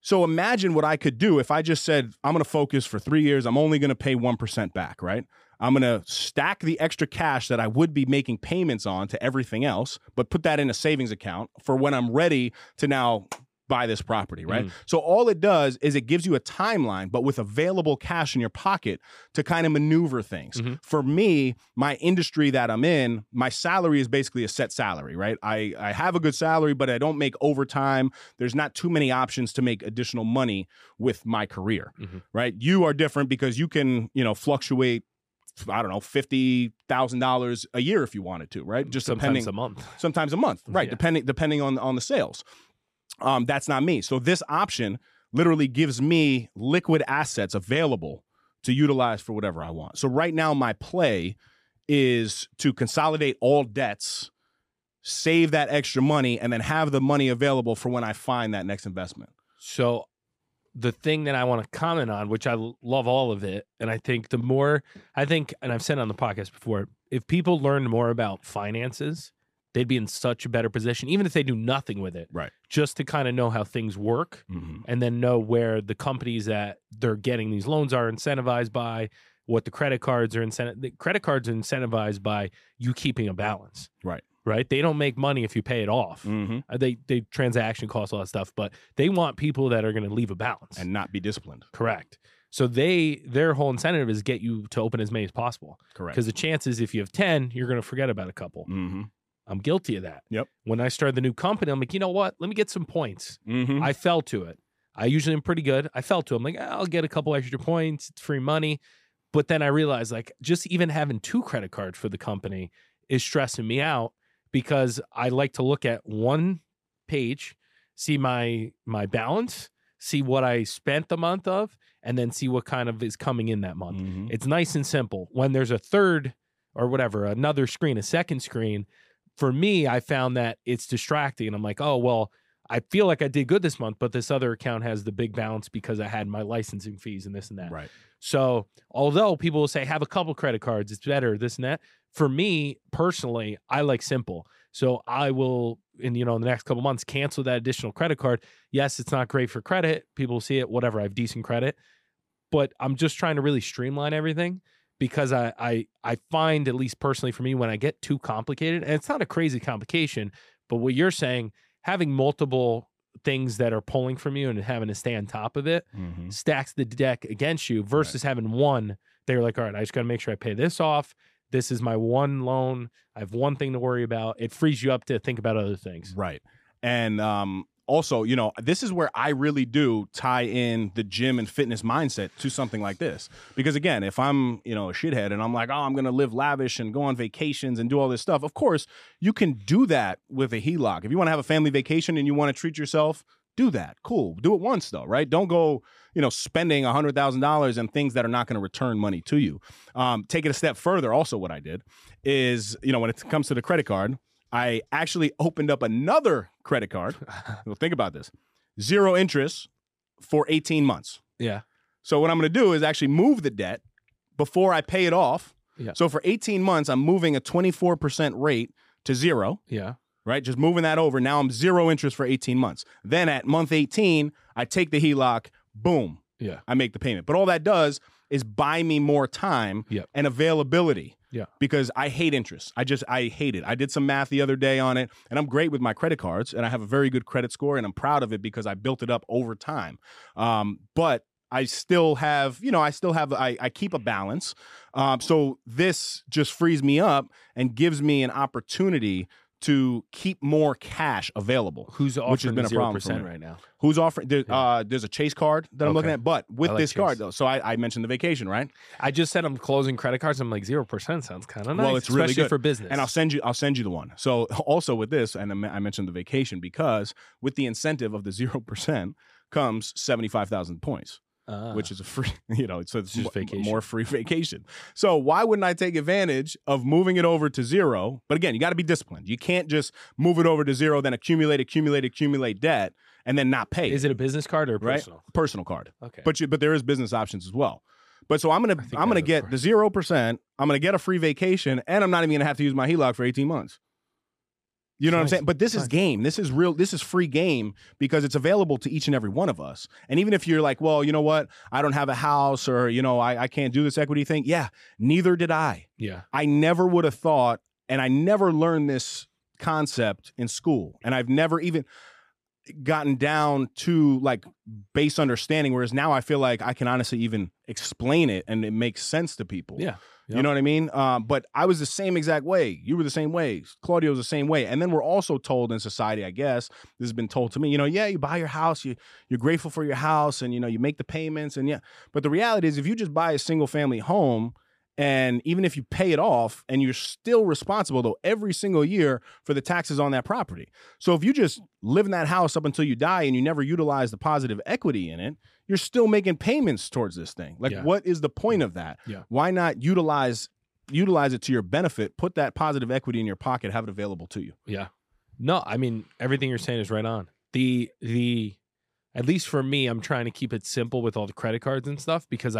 So imagine what I could do if I just said, I'm going to focus for 3 years. I'm only going to pay 1% back, right? I'm going to stack the extra cash that I would be making payments on to everything else, but put that in a savings account for when I'm ready to now buy this property, right? Mm. So all it does is it gives you a timeline, but with available cash in your pocket to kind of maneuver things. Mm-hmm. For me, my industry that I'm in, my salary is basically a set salary, right? I have a good salary, but I don't make overtime. There's not too many options to make additional money with my career, mm-hmm. right? You are different because you can, fluctuate, I don't know, $50,000 a year if you wanted to, right? Just sometimes a month. Sometimes a month, right? Yeah. Depending on the sales. That's not me. So this option literally gives me liquid assets available to utilize for whatever I want. So right now my play is to consolidate all debts, save that extra money, and then have the money available for when I find that next investment. So the thing that I want to comment on, which I love all of it, and I think and I've said on the podcast before, if people learned more about finances, they'd be in such a better position, even if they do nothing with it, right? Just to kind of know how things work, mm-hmm. and then know where the companies that they're getting these loans are incentivized by, what the credit cards are incentivized. The credit cards are incentivized by you keeping a balance, right? Right? They don't make money if you pay it off. Mm-hmm. They transaction costs, all that stuff, but they want people that are going to leave a balance. And not be disciplined. Correct. So their whole incentive is get you to open as many as possible. Correct. Because the chances, if you have 10, you're going to forget about a couple. Mm-hmm. I'm guilty of that. Yep. When I started the new company, I'm like, you know what? Let me get some points. Mm-hmm. I fell to it. I usually am pretty good. I fell to it. I'm like, I'll get a couple extra points. It's free money. But then I realized, like, just even having 2 credit cards for the company is stressing me out because I like to look at one page, see my balance, see what I spent the month of, and then see what kind of is coming in that month. Mm-hmm. It's nice and simple. When there's a third or whatever, another screen, a second screen, for me, I found that it's distracting. And I'm like, oh, well, I feel like I did good this month, but this other account has the big balance because I had my licensing fees and this and that. Right. So although people will say, have a couple credit cards, it's better, this and that. For me, personally, I like simple. So I will, in the next couple months, cancel that additional credit card. Yes, it's not great for credit. People see it, whatever. I have decent credit. But I'm just trying to really streamline everything because I find, at least personally for me, when I get too complicated, and it's not a crazy complication, but what you're saying, having multiple things that are pulling from you and having to stay on top of it mm-hmm. stacks the deck against you versus right. having one. They're like, all right, I just got to make sure I pay this off. This is my one loan. I have one thing to worry about. It frees you up to think about other things. Right. And also, this is where I really do tie in the gym and fitness mindset to something like this. Because again, if I'm, a shithead and I'm like, oh, I'm going to live lavish and go on vacations and do all this stuff. Of course, you can do that with a HELOC. If you want to have a family vacation and you want to treat yourself, do that. Cool. Do it once though, right? Don't go, spending $100,000 on things that are not going to return money to you. Take it a step further. Also, what I did is, when it comes to the credit card, I actually opened up another credit card. Well, think about this. 0 interest for 18 months. Yeah. So what I'm going to do is actually move the debt before I pay it off. Yeah. So for 18 months, I'm moving a 24% rate to 0. Yeah. Right? Just moving that over. Now I'm 0 interest for 18 months. Then at month 18, I take the HELOC. Boom. Yeah. I make the payment. But all that does is buy me more time yep. and availability. Yeah. Because I hate interest. I hate it. I did some math the other day on it, and I'm great with my credit cards, and I have a very good credit score, and I'm proud of it because I built it up over time. But I still have, I keep a balance. So this just frees me up and gives me an opportunity to keep more cash available. Who's offering which has been a problem for me right now? Who's offering? There's a Chase card that I'm looking at, but with this card though. So I mentioned the vacation, right? I just said I'm closing credit cards. I'm like 0% sounds kind of nice. Well, it's really good for business. And I'll send you the one. So also with this, and I mentioned the vacation because with the incentive of the 0% comes 75,000 points. Which is a free, so it's just more free vacation. So why wouldn't I take advantage of moving it over to 0? But again, you got to be disciplined. You can't just move it over to 0, then accumulate debt, and then not pay. Is it a business card or personal? Right? Personal card. Okay. But there is business options as well. But so I'm gonna get the 0%. I'm gonna get a free vacation, and I'm not even gonna have to use my HELOC for 18 months. You know what I'm saying? But this is game. This is real. This is free game because it's available to each and every one of us. And even if you're like, well, you know what? I don't have a house or, I can't do this equity thing. Yeah, neither did I. Yeah. I never would have thought, and I never learned this concept in school. And I've never even gotten down to like base understanding, whereas now I feel like I can honestly even explain it and it makes sense to people. Yeah. Yep. You know what I mean? But I was the same exact way. You were the same way. Claudio was the same way. And then we're also told in society, I guess, this has been told to me, you buy your house, you're grateful for your house, and, you make the payments, and yeah. But the reality is if you just buy a single-family home, and even if you pay it off, and you're still responsible, though, every single year for the taxes on that property. So if you just live in that house up until you die and you never utilize the positive equity in it, you're still making payments towards this thing. Like, what is the point of that? Yeah. Why not utilize it to your benefit, put that positive equity in your pocket, have it available to you? Yeah. No, I mean, everything you're saying is right on. At least for me, I'm trying to keep it simple with all the credit cards and stuff because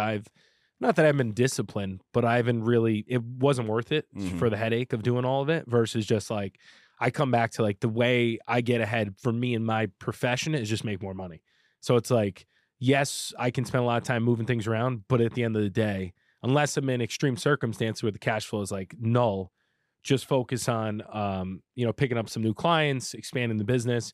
not that I've been disciplined, but I haven't really, it wasn't worth it mm-hmm. for the headache of doing all of it versus just like, I come back to like the way I get ahead for me in my profession is just make more money. So it's like, yes, I can spend a lot of time moving things around, but at the end of the day, unless I'm in extreme circumstances where the cash flow is like null, just focus on, picking up some new clients, expanding the business,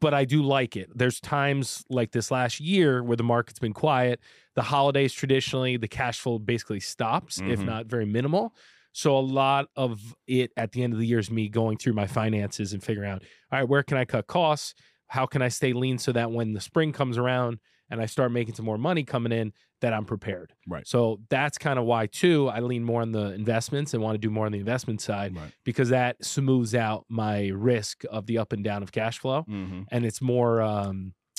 but I do like it. There's times like this last year where the market's been quiet. The holidays, traditionally, the cash flow basically stops, if not very minimal. So a lot of it at the end of the year is me going through my finances and figuring out, all right, where can I cut costs? How can I stay lean so that when the spring comes around and I start making some more money coming in, that I'm prepared? Right. So that's kind of why, too, I lean more on the investments and want to do more on the investment side, because that smooths out my risk of the up and down of cash flow, and it's more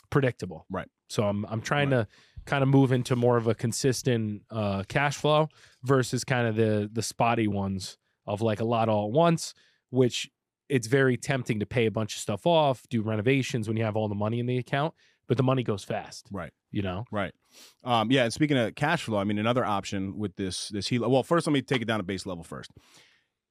predictable. Right. So I'm trying to kind of move into more of a consistent cash flow versus kind of the spotty ones of like a lot all at once, which it's very tempting to pay a bunch of stuff off, do renovations when you have all the money in the account, but the money goes fast. Right. You know? Right. Yeah. And speaking of cash flow, I mean, another option with this HELOC, well, first, let me take it down to base level first.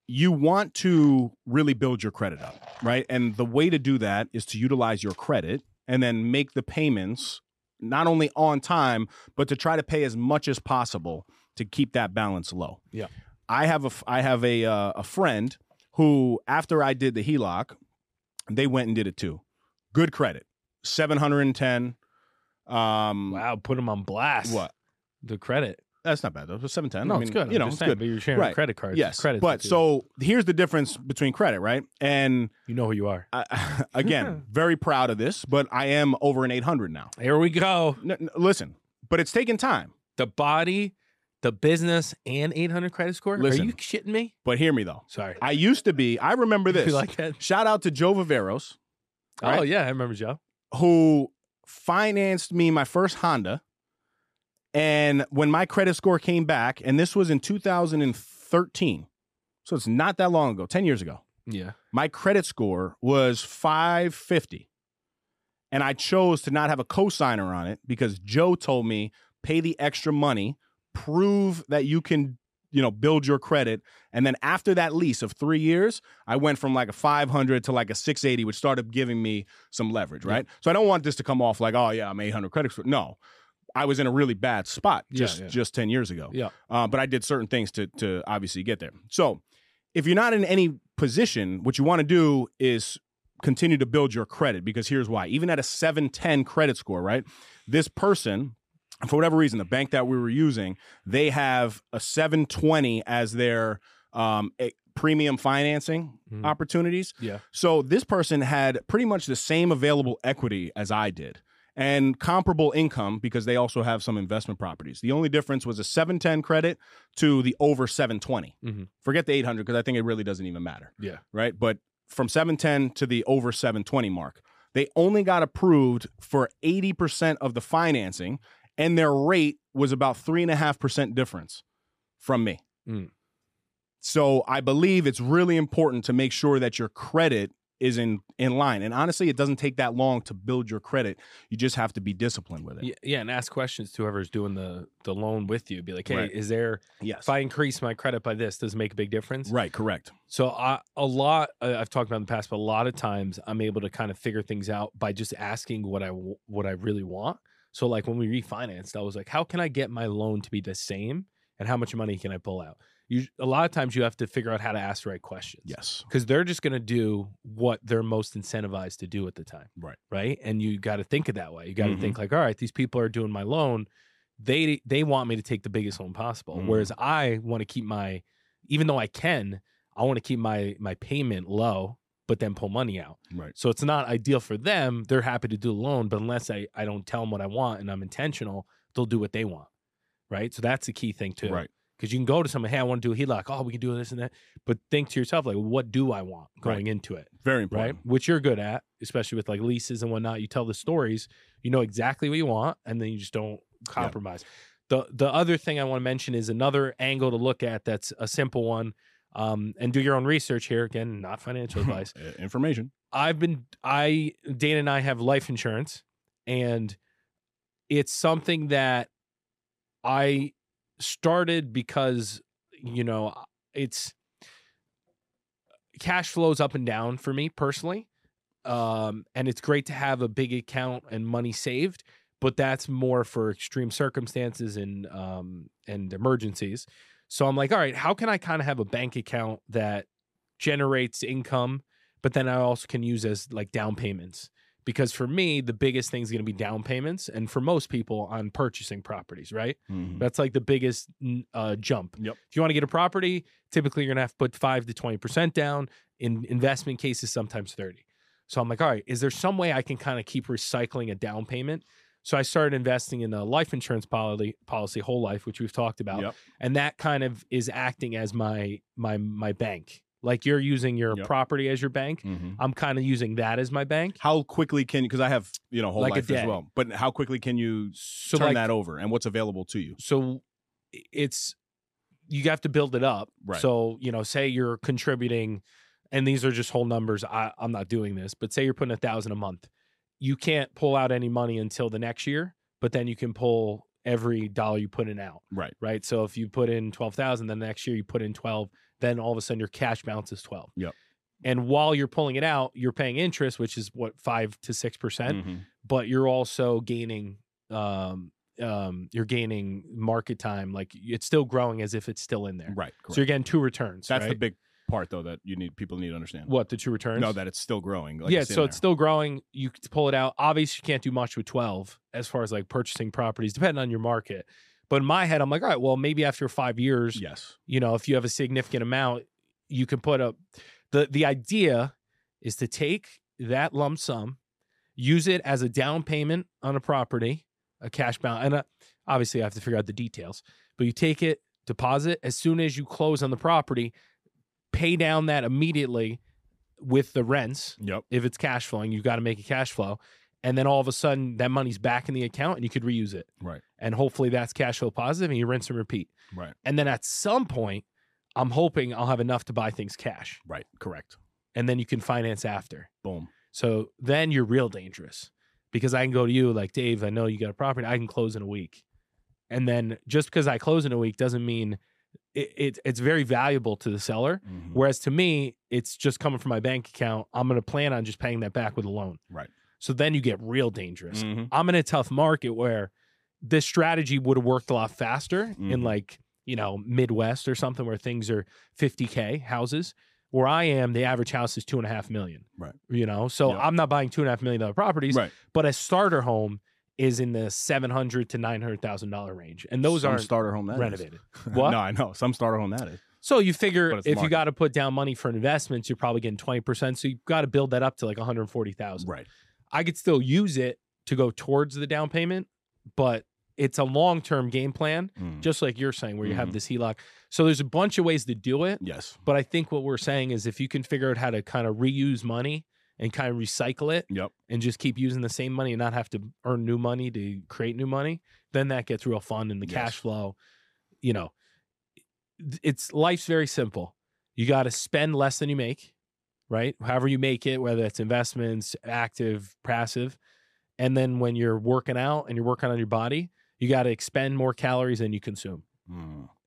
You want to really build your credit up, right? And the way to do that is to utilize your credit and then make the payments not only on time, but to try to pay as much as possible to keep that balance low. Yeah, I have a friend who, after I did the HELOC, they went and did it too. Good credit, 710. Wow, put them on blast. What? The credit. That's not bad though. 710. No, I mean, it's good. You know, it's good. But you're sharing credit cards. Yes. Credit. But so here's the difference between credit, right? And you know who you are. Again, very proud of this, but I am over an 800 now. Here we go. Listen, but it's taking time. The body, the business, and 800 credit score. Listen, are you shitting me? But hear me though. Sorry. I used to be. I remember this. You like that? Shout out to Joe Viveros. Right? Oh yeah, I remember Joe. Who financed me my first Honda. And when my credit score came back, and this was in 2013, so it's not that long ago, 10 years ago. Yeah. My credit score was 550, and I chose to not have a cosigner on it because Joe told me, pay the extra money, prove that you can, you know, build your credit. And then after that lease of 3 years, I went from like a 500 to like a 680, which started giving me some leverage, right? Yeah. So I don't want this to come off like, oh, yeah, I'm 800 credit score. No. I was in a really bad spot just 10 years ago. Yeah. But I did certain things to obviously get there. So if you're not in any position, what you want to do is continue to build your credit, because here's why. Even at a 710 credit score, right, this person, for whatever reason, the bank that we were using, they have a 720 as their premium financing opportunities. Yeah. So this person had pretty much the same available equity as I did. And comparable income, because they also have some investment properties. The only difference was a 710 credit to the over 720. Forget the 800, because I think it really doesn't even matter. Yeah. Right? But from 710 to the over 720 mark, they only got approved for 80% of the financing, and their rate was about 3.5% difference from me. So I believe it's really important to make sure that your credit is in line. And honestly, it doesn't take that long to build your credit. You just have to be disciplined with it. Yeah, and ask questions to whoever's doing the loan with you. Be like, hey, is there, if I increase my credit by this, does it make a big difference? Right, correct. So I've talked about in the past, but a lot of times I'm able to kind of figure things out by just asking what I really want. So like when we refinanced, I was like, how can I get my loan to be the same? And how much money can I pull out? A lot of times you have to figure out how to ask the right questions. Yes. Because they're just going to do what they're most incentivized to do at the time. Right. Right? And you got to think it that way. You got to think like, all right, these people are doing my loan. They want me to take the biggest loan possible. Whereas I want to keep even though I can, I want to keep my payment low, but then pull money out. Right. So it's not ideal for them. They're happy to do a loan, but unless I don't tell them what I want and I'm intentional, they'll do what they want. Right? So that's the key thing too. Right. Because you can go to someone, hey, I want to do a HELOC. Oh, we can do this and that. But think to yourself, like, what do I want going into it? Very important. Right? Which you're good at, especially with like leases and whatnot. You tell the stories, you know exactly what you want, and then you just don't compromise. Yeah. The other thing I want to mention is another angle to look at that's a simple one. And do your own research here. Again, not financial advice. Information. Dana and I have life insurance, and it's something that I started because, you know, it's cash flows up and down for me personally. And it's great to have a big account and money saved, but that's more for extreme circumstances and emergencies. So I'm like, all right, how can I kind of have a bank account that generates income, but then I also can use as like down payments? Because for me, the biggest thing is going to be down payments, and for most people on purchasing properties, right? Mm-hmm. That's like the biggest jump. Yep. If you want to get a property, typically you're going to have to put 5 to 20% down. In investment cases, sometimes 30. So I'm like, all right, is there some way I can kind of keep recycling a down payment? So I started investing in a life insurance policy, whole life, which we've talked about. Yep. And that kind of is acting as my bank. Like you're using your yep. property as your bank. Mm-hmm. I'm kind of using that as my bank. How quickly can you, because I have, you know, whole like life as well, but how quickly can you turn that over and what's available to you? So it's, you have to build it up. Right. So, you know, say you're contributing, and these are just whole numbers. I'm not doing this, but say you're putting $1,000 a month. You can't pull out any money until the next year, but then you can pull every dollar you put in out. Right. Right. So if you put in 12,000, then the next year you put in 12, then all of a sudden your cash balance is 12. Yep. And while you're pulling it out, you're paying interest, which is what, 5 to 6%, mm-hmm. but you're also gaining, you're gaining market time. Like it's still growing as if it's still in there. Right. Correct. So you're getting two returns. That's right? The big part though that you need, people need to understand. What, the two returns? No, that it's still growing. Like yeah, it's so there. It's still growing. You pull it out. Obviously, you can't do much with 12 as far as like purchasing properties, depending on your market. But in my head, I'm like, all right, well, maybe after 5 years, yes, you know, if you have a significant amount, you can put up. The idea is to take that lump sum, use it as a down payment on a property, a cash balance, and obviously I have to figure out the details. But you take it, deposit as soon as you close on the property. Pay down that immediately with the rents. Yep. If it's cash flowing, you've got to make a cash flow. And then all of a sudden that money's back in the account and you could reuse it. Right. And hopefully that's cash flow positive and you rinse and repeat. Right. And then at some point, I'm hoping I'll have enough to buy things cash. Right. Correct. And then you can finance after. Boom. So then you're real dangerous because I can go to you like, Dave, I know you got a property. I can close in a week. And then just because I close in a week doesn't mean it's very valuable to the seller. Mm-hmm. Whereas to me, it's just coming from my bank account. I'm going to plan on just paying that back with a loan. Right. So then you get real dangerous. Mm-hmm. I'm in a tough market where this strategy would have worked a lot faster mm-hmm. in like, you know, Midwest or something where things are 50K houses. Where I am, the average house is $2.5 million. Right. You know, so yep. I'm not buying $2.5 million properties, right. But a starter home is in the $700,000 to $900,000 range, and those are starter home that renovated. Is. What? No, I know some starter home that is. So you figure if you got to put down money for investments, you're probably getting 20%. So you've got to build that up to like $140,000. Right. I could still use it to go towards the down payment, but it's a long-term game plan, just like you're saying, where you have this HELOC. So there's a bunch of ways to do it. Yes. But I think what we're saying is if you can figure out how to kind of reuse money and kind of recycle it yep. and just keep using the same money and not have to earn new money to create new money, then that gets real fun and the yes. cash flow, you know, it's life's very simple. You got to spend less than you make, right? However you make it, whether it's investments, active, passive. And then when you're working out and you're working on your body, you got to expend more calories than you consume.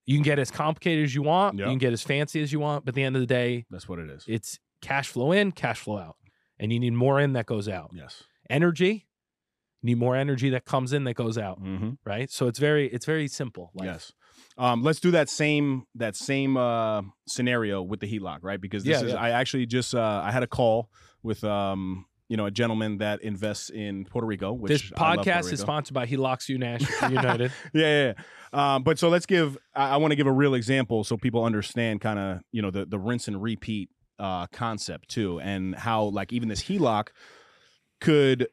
You can get as complicated as you want. Yep. You can get as fancy as you want. But at the end of the day, that's what it is. It's cash flow in, cash flow out. And you need more in that goes out. Yes. Energy, you need more energy that comes in that goes out. Mm-hmm. Right. So it's very simple. Life. Yes. Let's do that same scenario with the HELOC, right? Because this is I actually just I had a call with a gentleman that invests in Puerto Rico. Which this podcast is sponsored by HELOCs United. Yeah. But so I want to give a real example so people understand kind of the rinse and repeat concept too, and how like even this HELOC could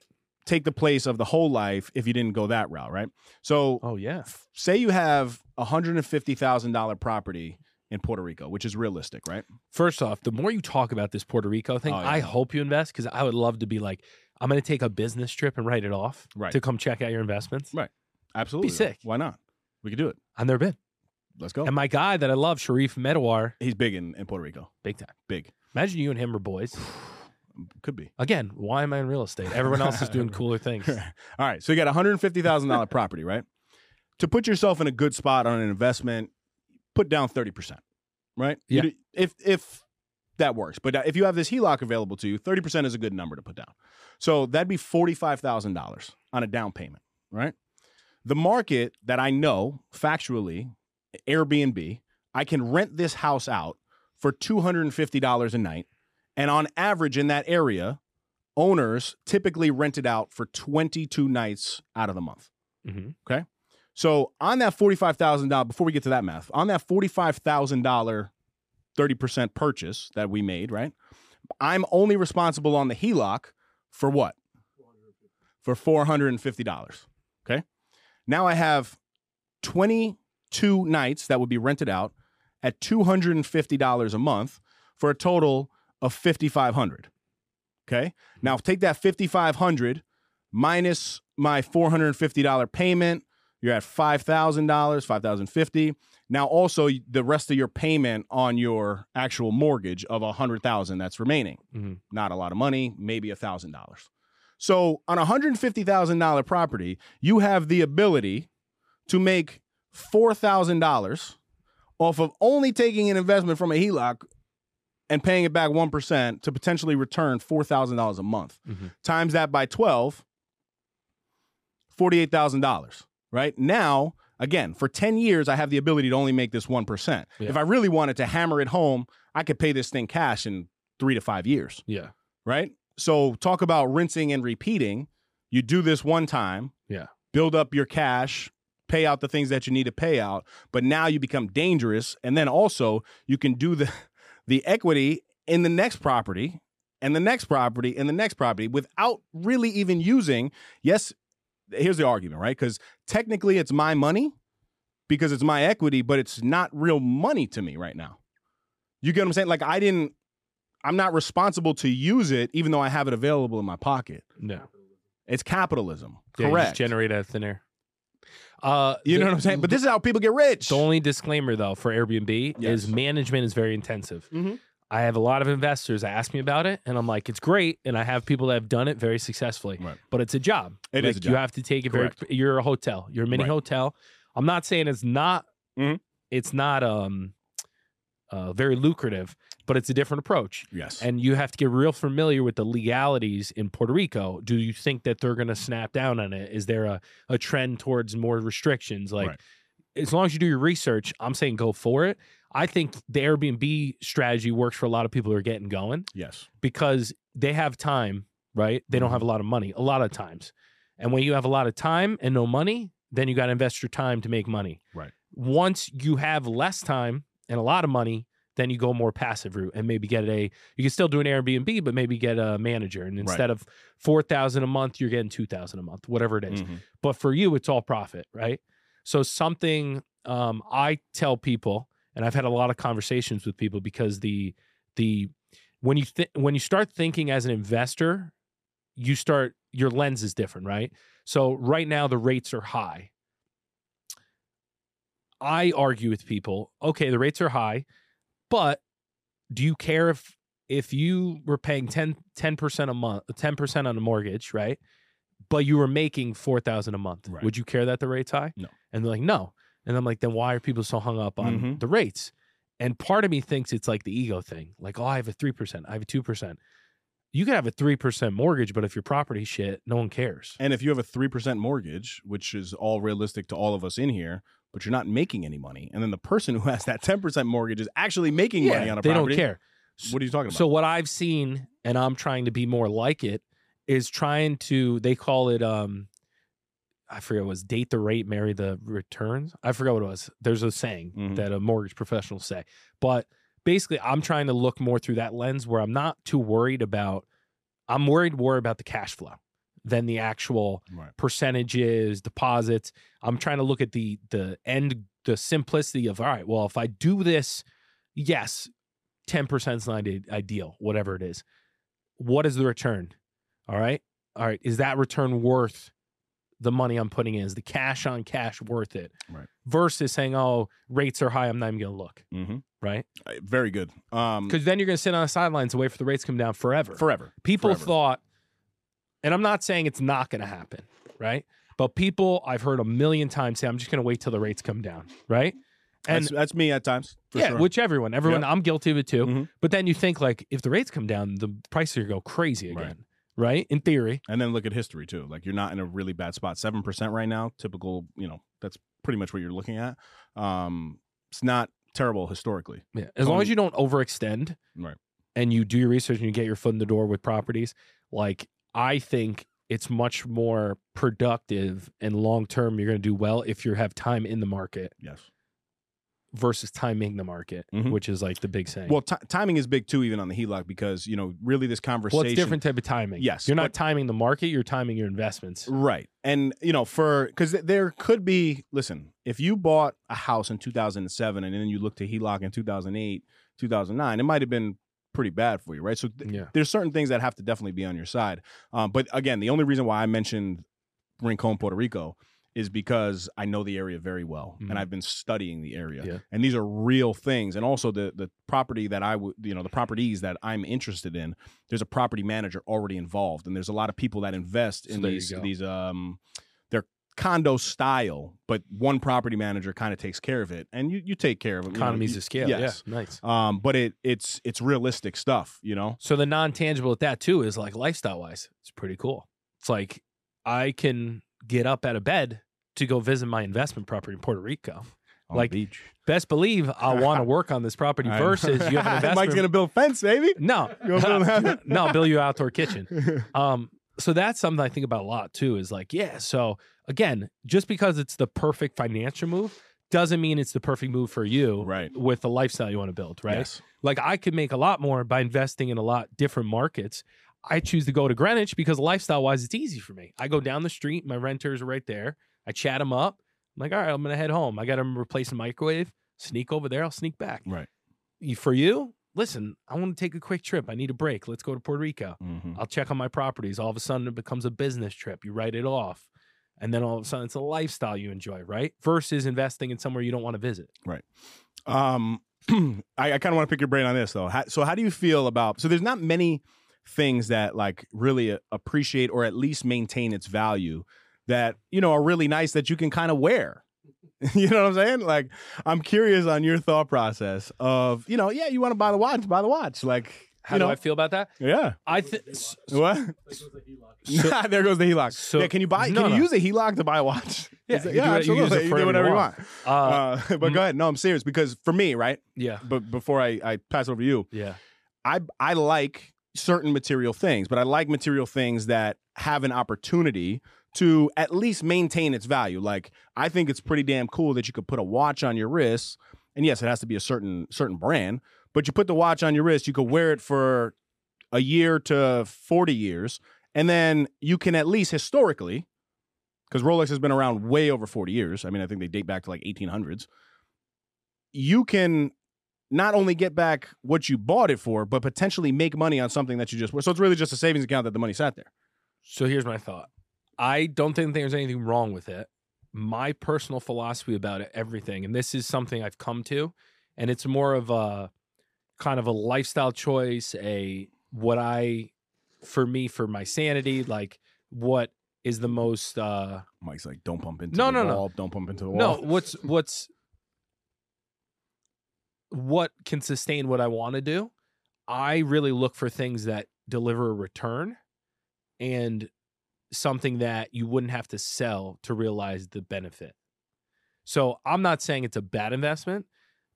take the place of the whole life if you didn't go that route, right? So say you have $150,000 property in Puerto Rico, which is realistic, right? First off, the more you talk about this Puerto Rico thing, I hope you invest, because I would love to be like, I'm going to take a business trip and write it off to come check out your investments. Right. Absolutely. Be sick. Why not? We could do it. I've never been. Let's go. And my guy that I love, Sharif Medawar. He's big in Puerto Rico. Big time. Big. Imagine you and him are boys. Could be. Again, why am I in real estate? Everyone else is doing cooler things. All right. So you got $150,000 property, right? To put yourself in a good spot on an investment, put down 30%, right? Yeah. If that works. But if you have this HELOC available to you, 30% is a good number to put down. So that'd be $45,000 on a down payment, right? The market that I know factually, Airbnb, I can rent this house out for $250 a night. And on average in that area, owners typically rent it out for 22 nights out of the month. Mm-hmm. Okay. So on that $45,000, before we get to that math, on that $45,000 30% purchase that we made, right? I'm only responsible on the HELOC for what? For $450. Okay. Now I have 22 nights that would be rented out at $250 a month for a total of $5,500. Okay. Now take that $5,500 minus my $450 payment. You're at $5,000, $5,050. Now also the rest of your payment on your actual mortgage of $100,000 that's remaining. Mm-hmm. Not a lot of money, maybe $1,000. So on a $150,000 property, you have the ability to make $4,000 off of only taking an investment from a HELOC and paying it back 1% to potentially return $4,000 a month. Mm-hmm. Times that by 12, $48,000, right? Now, again, for 10 years, I have the ability to only make this 1%. Yeah. If I really wanted to hammer it home, I could pay this thing cash in 3 to 5 years. Yeah. Right? So talk about rinsing and repeating. You do this one time. Yeah. Build up your cash, pay out the things that you need to pay out, but now you become dangerous. And then also you can do the equity in the next property and the next property and the next property without really even using. Yes, here's the argument, right? Because technically it's my money because it's my equity, but it's not real money to me right now. You get what I'm saying? Like I'm not responsible to use it, even though I have it available in my pocket. No. It's capitalism. Yeah, correct. You just generate out of thin air. You know what I'm saying? But this is how people get rich. The only disclaimer, though, for Airbnb is management is very intensive. Mm-hmm. I have a lot of investors that ask me about it, and I'm like, it's great, and I have people that have done it very successfully. Right. But it's a job. It is a job. You have to take it very... You're a hotel. You're a mini hotel. I'm not saying it's not... Mm-hmm. It's not... very lucrative, but it's a different approach. Yes. And you have to get real familiar with the legalities in Puerto Rico. Do you think that they're going to snap down on it? Is there a trend towards more restrictions? Like, as long as you do your research, I'm saying go for it. I think the Airbnb strategy works for a lot of people who are getting going. Yes. Because they have time, right? They don't have a lot of money, a lot of times. And when you have a lot of time and no money, then you got to invest your time to make money. Right. Once you have less time and a lot of money, then you go more passive route and maybe get you can still do an Airbnb, but maybe get a manager. And instead of $4,000 a month, you're getting $2,000 a month, whatever it is. Mm-hmm. But for you, it's all profit, right? So something I tell people, and I've had a lot of conversations with people, because when you start thinking as an investor, your lens is different, right? So right now the rates are high. I argue with people, okay, the rates are high, but do you care if you were paying 10% a month, 10% on a mortgage, right? But you were making $4,000 a month. Right. Would you care that the rate's high? No. And they're like, no. And I'm like, then why are people so hung up on the rates? And part of me thinks it's like the ego thing. Like, oh, I have a 3%, I have a 2%. You could have a 3% mortgage, but if your property shit, no one cares. And if you have a 3% mortgage, which is all realistic to all of us in here, but you're not making any money. And then the person who has that 10% mortgage is actually making money on a property. They don't care. What are you talking about? So what I've seen, and I'm trying to be more like it, is trying to, they call it, I forget what it was, date the rate, marry the returns. I forgot what it was. There's a saying that a mortgage professional say. But basically, I'm trying to look more through that lens where I'm not too worried about, I'm worried more about the cash flow than the actual percentages, deposits. I'm trying to look at the end, the simplicity of, all right, well, if I do this, yes, 10% is not ideal, whatever it is. What is the return? All right. All right. Is that return worth the money I'm putting in? Is the cash on cash worth it? Right. Versus saying, oh, rates are high, I'm not even going to look. Mm-hmm. Right? Very good. Because then you're going to sit on the sidelines and wait for the rates to come down forever. People thought, and I'm not saying it's not going to happen, right? But people, I've heard a million times say, I'm just going to wait till the rates come down, right? And that's me at times. For sure. Which everyone, I'm guilty of it too. Mm-hmm. But then you think, like, if the rates come down, the prices are going to go crazy again, right? In theory. And then look at history too. Like, you're not in a really bad spot. 7% right now, typical, you know, that's pretty much what you're looking at. It's not terrible historically. Yeah. As long as you don't overextend. Right. and you do your research and you get your foot in the door with properties, like I think it's much more productive and long-term. You're going to do well if you have time in the market. Yes. Versus timing the market, which is like the big saying. Well, timing is big too, even on the HELOC, because, you know, really this conversation. Well, it's different type of timing. Yes. You're not timing the market. You're timing your investments. Right. And, you know, because there could be, listen, if you bought a house in 2007 and then you looked to HELOC in 2008, 2009, it might have been pretty bad for you, right? So there's certain things that have to definitely be on your side. But again, the only reason why I mentioned Rincon, Puerto Rico, is because I know the area very well, and I've been studying the area, and these are real things. And also the property that I would, you know, the properties that I'm interested in, there's a property manager already involved, and there's a lot of people that invest in these they're condo style, but one property manager kind of takes care of it, and you take care of it. Economies of scale, nice. But it's realistic stuff, you know. So the non-tangible at that too is like lifestyle wise, it's pretty cool. It's like I can get up out of bed to go visit my investment property in Puerto Rico. On like, the beach. Best believe I want to work on this property versus you have an investment. Mike's going to build a fence, baby. No. You no, build you an outdoor kitchen. So that's something I think about a lot too, is like, yeah. So again, just because it's the perfect financial move doesn't mean it's the perfect move for you with the lifestyle you want to build, right? Yes. Like I could make a lot more by investing in a lot different markets. I choose to go to Greenwich because lifestyle-wise, it's easy for me. I go down the street. My renters are right there. I chat them up. I'm like, all right, I'm going to head home. I got to replace a microwave, sneak over there. I'll sneak back. Right. For you, listen, I want to take a quick trip. I need a break. Let's go to Puerto Rico. I'll check on my properties. All of a sudden, it becomes a business trip. You write it off. And then all of a sudden, it's a lifestyle you enjoy, right? Versus investing in somewhere you don't want to visit. Right. I kind of want to pick your brain on this, though. So how do you feel about, so there's not many things that like really appreciate or at least maintain its value that, you know, are really nice that you can kind of wear. You know what I'm saying? Like, I'm curious on your thought process of, you know, yeah, you want to buy the watch. Like, how do I feel about that? Yeah. I think, what? There goes the HELOC. So, yeah, can you use a HELOC to buy a watch? Yeah, absolutely. You do whatever you want. But go ahead. No, I'm serious, because for me, right? Yeah. But before I pass it over to you, yeah, I like certain material things, but I like material things that have an opportunity to at least maintain its value. Like, I think it's pretty damn cool that you could put a watch on your wrist, and yes, it has to be a certain brand, but you put the watch on your wrist, you could wear it for a year to 40 years, and then you can at least historically, because Rolex has been around way over 40 years. I mean, I think they date back to like 1800s. You can not only get back what you bought it for, but potentially make money on something that you just wore. So it's really just a savings account that the money sat there. So here's my thought. I don't think there's anything wrong with it. My personal philosophy about it, everything, and this is something I've come to, and it's more of a kind of a lifestyle choice, for my sanity, like what is the most... Mike's like, don't bump into the wall. Don't bump into the wall. No, what can sustain what I want to do. I really look for things that deliver a return and something that you wouldn't have to sell to realize the benefit. So I'm not saying it's a bad investment.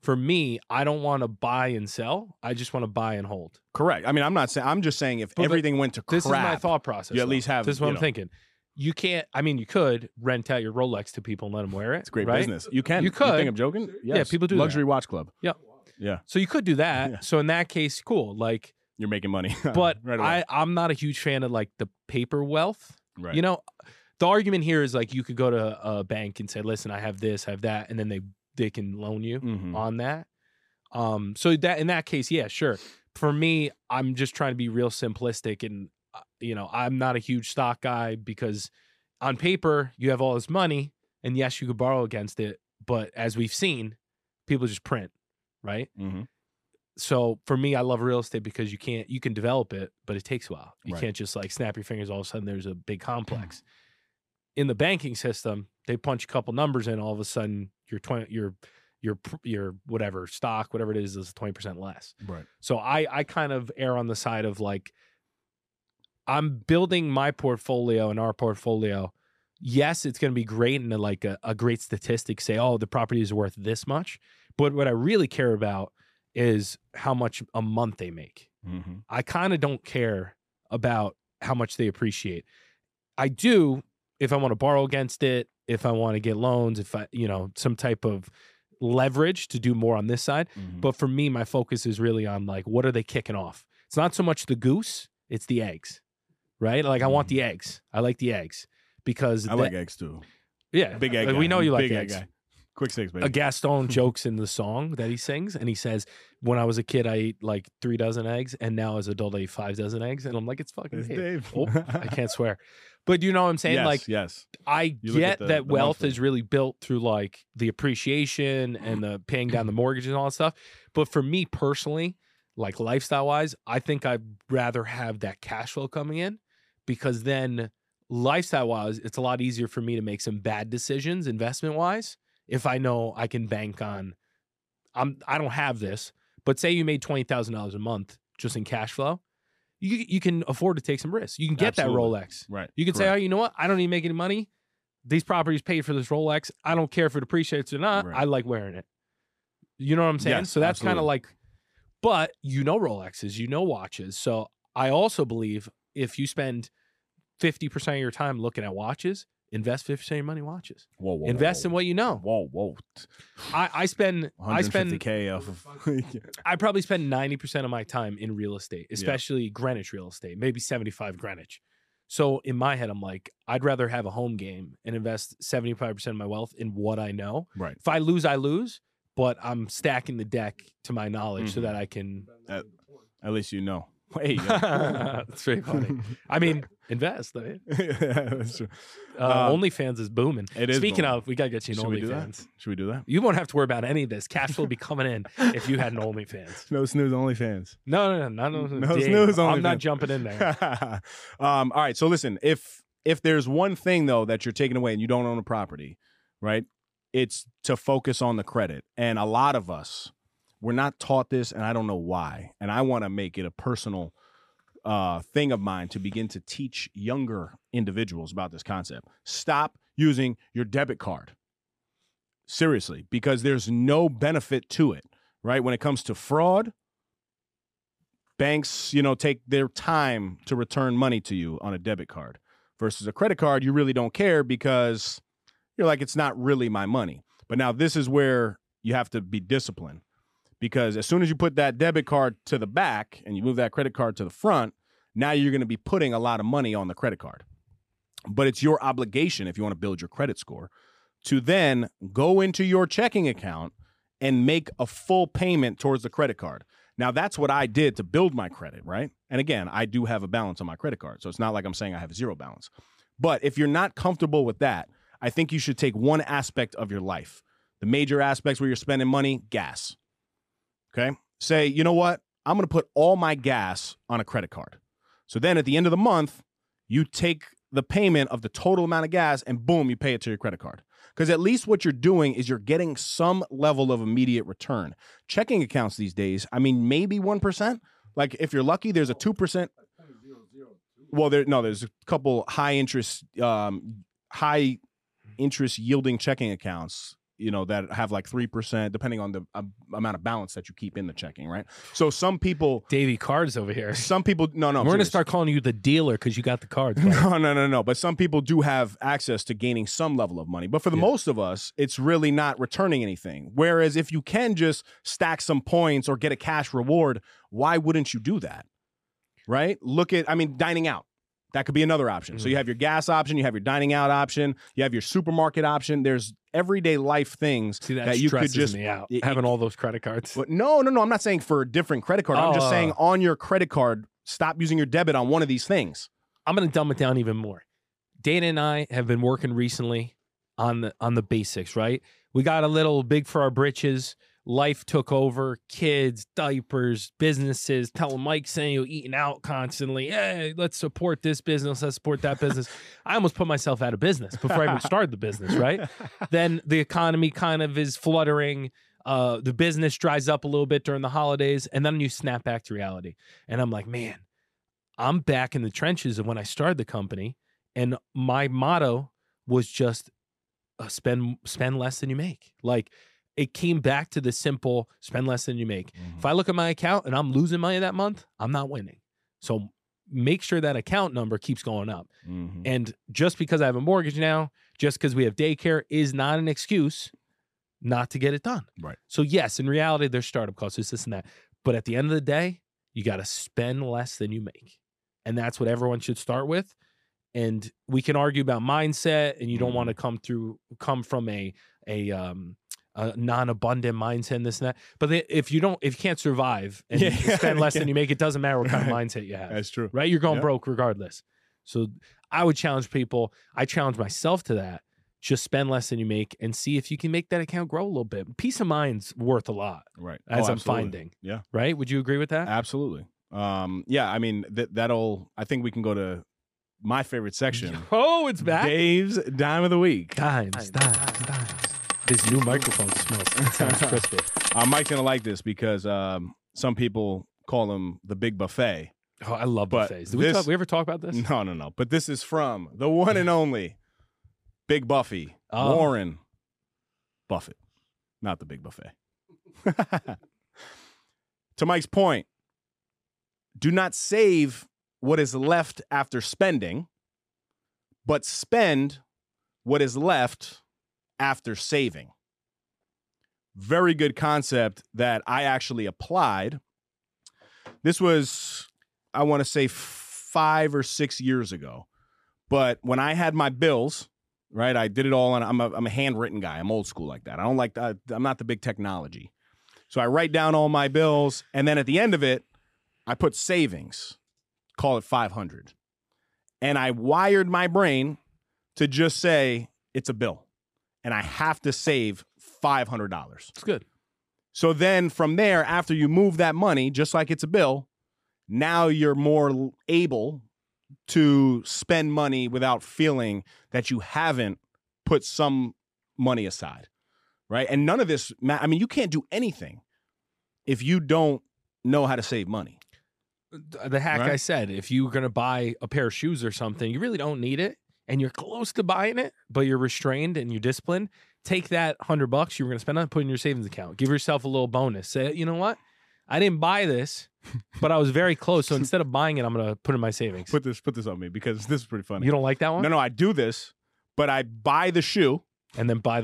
For me, I don't want to buy and sell. I just want to buy and hold. Correct. I mean, I'm just saying if everything went to crap. This is my thought process. You at least have. This is what I'm thinking. You can't, I mean, you could rent out your Rolex to people and let them wear it. It's great business. You can. You could. You think I'm joking? Yes. Yeah, people do Luxury watch club. Yeah. Yeah. So you could do that. Yeah. So in that case, cool. Like, you're making money. But right away. I'm not a huge fan of like the paper wealth. Right. You know, the argument here is like you could go to a bank and say, listen, I have this, I have that. And then they can loan you on that. So that in that case, yeah, sure. For me, I'm just trying to be real simplistic, and, you know, I'm not a huge stock guy because on paper you have all this money and yes, you could borrow against it. But as we've seen, people just print. Right. So for me, I love real estate because you can develop it, but it takes a while. You can't just like snap your fingers. All of a sudden there's a big complex in the banking system. They punch a couple numbers in. All of a sudden your whatever stock, whatever it is 20% less. Right. So I kind of err on the side of like, I'm building my portfolio and our portfolio. Yes, it's going to be great. And like a great statistic say, oh, the property is worth this much. But what I really care about is how much a month they make. Mm-hmm. I kind of don't care about how much they appreciate. I do if I want to borrow against it, if I want to get loans, if I, you know, some type of leverage to do more on this side. Mm-hmm. But for me, my focus is really on like, what are they kicking off? It's not so much the goose, it's the eggs, right? Like, I want the eggs. I like the eggs because I like eggs too. Yeah. Big egg. We know you like eggs. Quick six, baby. Gaston jokes in the song that he sings, and he says, when I was a kid, I ate like 3 dozen eggs, and now as an adult, I eat 5 dozen eggs. And I'm like, it's fucking Dave. Oh, I can't swear. But you know what I'm saying? Yes, like, yes. I you get that wealth is really built through like the appreciation and the paying down the mortgage and all that stuff. But for me personally, like lifestyle-wise, I think I'd rather have that cash flow coming in, because then lifestyle-wise, it's a lot easier for me to make some bad decisions investment-wise. If I know I can bank on, I don't have this, but say you made $20,000 a month just in cash flow, you can afford to take some risks. You can get that Rolex. Right. You can say, oh, you know what? I don't need to make any money. These properties paid for this Rolex. I don't care if it appreciates or not. Right. I like wearing it. You know what I'm saying? Yes, so that's kind of like, but you know Rolexes, you know watches. So I also believe if you spend 50% of your time looking at watches, invest 50% of your money in watches. Invest in what you know. I spend $150K off of I probably spend 90% of my time in real estate, especially Greenwich real estate, maybe 75 Greenwich. So in my head, I'm like, I'd rather have a home game and invest 75% of my wealth in what I know. Right. If I lose, I lose, but I'm stacking the deck to my knowledge so that I can at least you know. Wait, that's very funny. I mean, invest. I mean. Yeah, that's true. OnlyFans is booming. It is. Speaking of, we gotta get you an OnlyFans. Should we do that? You won't have to worry about any of this. Cash flow will be coming in if you had an OnlyFans. No snooze OnlyFans. No snooze OnlyFans. I'm not jumping in there. All right. So listen, if there's one thing though that you're taking away and you don't own a property, right? It's to focus on the credit, and a lot of us. We're not taught this, and I don't know why. And I want to make it a personal thing of mine to begin to teach younger individuals about this concept. Stop using your debit card. Seriously, because there's no benefit to it, right? When it comes to fraud, banks, you know, take their time to return money to you on a debit card. Versus a credit card, you really don't care because you're like, it's not really my money. But now this is where you have to be disciplined. Because as soon as you put that debit card to the back and you move that credit card to the front, now you're going to be putting a lot of money on the credit card. But it's your obligation, if you want to build your credit score, to then go into your checking account and make a full payment towards the credit card. Now, that's what I did to build my credit, right? And again, I do have a balance on my credit card, so it's not like I'm saying I have zero balance. But if you're not comfortable with that, I think you should take one aspect of your life. The major aspects where you're spending money, gas. Okay. Say, you know what? I'm going to put all my gas on a credit card. So then at the end of the month, you take the payment of the total amount of gas and boom, you pay it to your credit card. Because at least what you're doing is you're getting some level of immediate return. Checking accounts these days, I mean, maybe 1%. Like if you're lucky, there's a 2%. Well, there's a couple high interest yielding checking accounts. You know, that have like 3%, depending on the amount of balance that you keep in the checking, right? So some people... Davey Cards over here. Some people... No. We're going to start calling you the dealer because you got the cards. No. But some people do have access to gaining some level of money. But for the most of us, it's really not returning anything. Whereas if you can just stack some points or get a cash reward, why wouldn't you do that, right? Look at, I mean, dining out. That could be another option. Mm-hmm. So you have your gas option, you have your dining out option, you have your supermarket option. There's everyday life things that you could just... Having all those credit cards. But no. I'm not saying for a different credit card. I'm just saying on your credit card, stop using your debit on one of these things. I'm going to dumb it down even more. Dana and I have been working recently on the basics, right? We got a little big for our britches. Life took over, kids, diapers, businesses, telling Mike saying you're eating out constantly. Hey, let's support this business. Let's support that business. I almost put myself out of business before I even started the business, right? Then the economy kind of is fluttering. The business dries up a little bit during the holidays. And then you snap back to reality. And I'm like, man, I'm back in the trenches of when I started the company. And my motto was just spend less than you make. Like, it came back to the simple spend less than you make. Mm-hmm. If I look at my account and I'm losing money that month, I'm not winning. So make sure that account number keeps going up. Mm-hmm. And just because I have a mortgage now, just because we have daycare is not an excuse not to get it done. Right. So yes, in reality, there's startup costs, this, this, and that. But at the end of the day, you got to spend less than you make. And that's what everyone should start with. And we can argue about mindset, and you don't want to come from a non-abundant mindset and this and that. But if you can't survive and spend less than you make, it doesn't matter what kind of mindset you have. That's true. Right? You're going broke regardless. So I would challenge people. I challenge myself to that. Just spend less than you make and see if you can make that account grow a little bit. Peace of mind's worth a lot, right? As I'm finding. Yeah. Right? Would you agree with that? Absolutely. Yeah, I mean, I think we can go to my favorite section. Oh, it's back. Dave's Dime of the Week. Dimes. This new microphone smells. It sounds crispy. Mike's going to like this because some people call them the big buffet. Oh, I love buffets. Did we ever talk about this? No. But this is from the one and only Big Buffy, Warren Buffett, not the big buffet. To Mike's point, do not save what is left after spending, but spend what is left after saving. Very good concept that I actually applied. This was, I want to say, 5 or 6 years ago. But when I had my bills... Right, I did it all on. I'm a handwritten guy. I'm old school like that. I don't like that. I'm not the big technology, so I write down all my bills, and then at the end of it, I put savings, call it 500, and I wired my brain to just say it's a bill, and I have to save $500. It's good. So then from there, after you move that money, just like it's a bill, now you're more able to spend money without feeling that you haven't put some money aside, right? And none of this, I mean, you can't do anything if you don't know how to save money. The hack, right? I said, if you're going to buy a pair of shoes or something, you really don't need it, and you're close to buying it, but you're restrained and you're disciplined, take that $100 you were going to spend on it, put it in your savings account. Give yourself a little bonus. Say, you know what? I didn't buy this, but I was very close. So instead of buying it, I'm going to put it in my savings. Put this on me because this is pretty funny. You don't like that one? No, I do this, but I buy the shoe. And then buy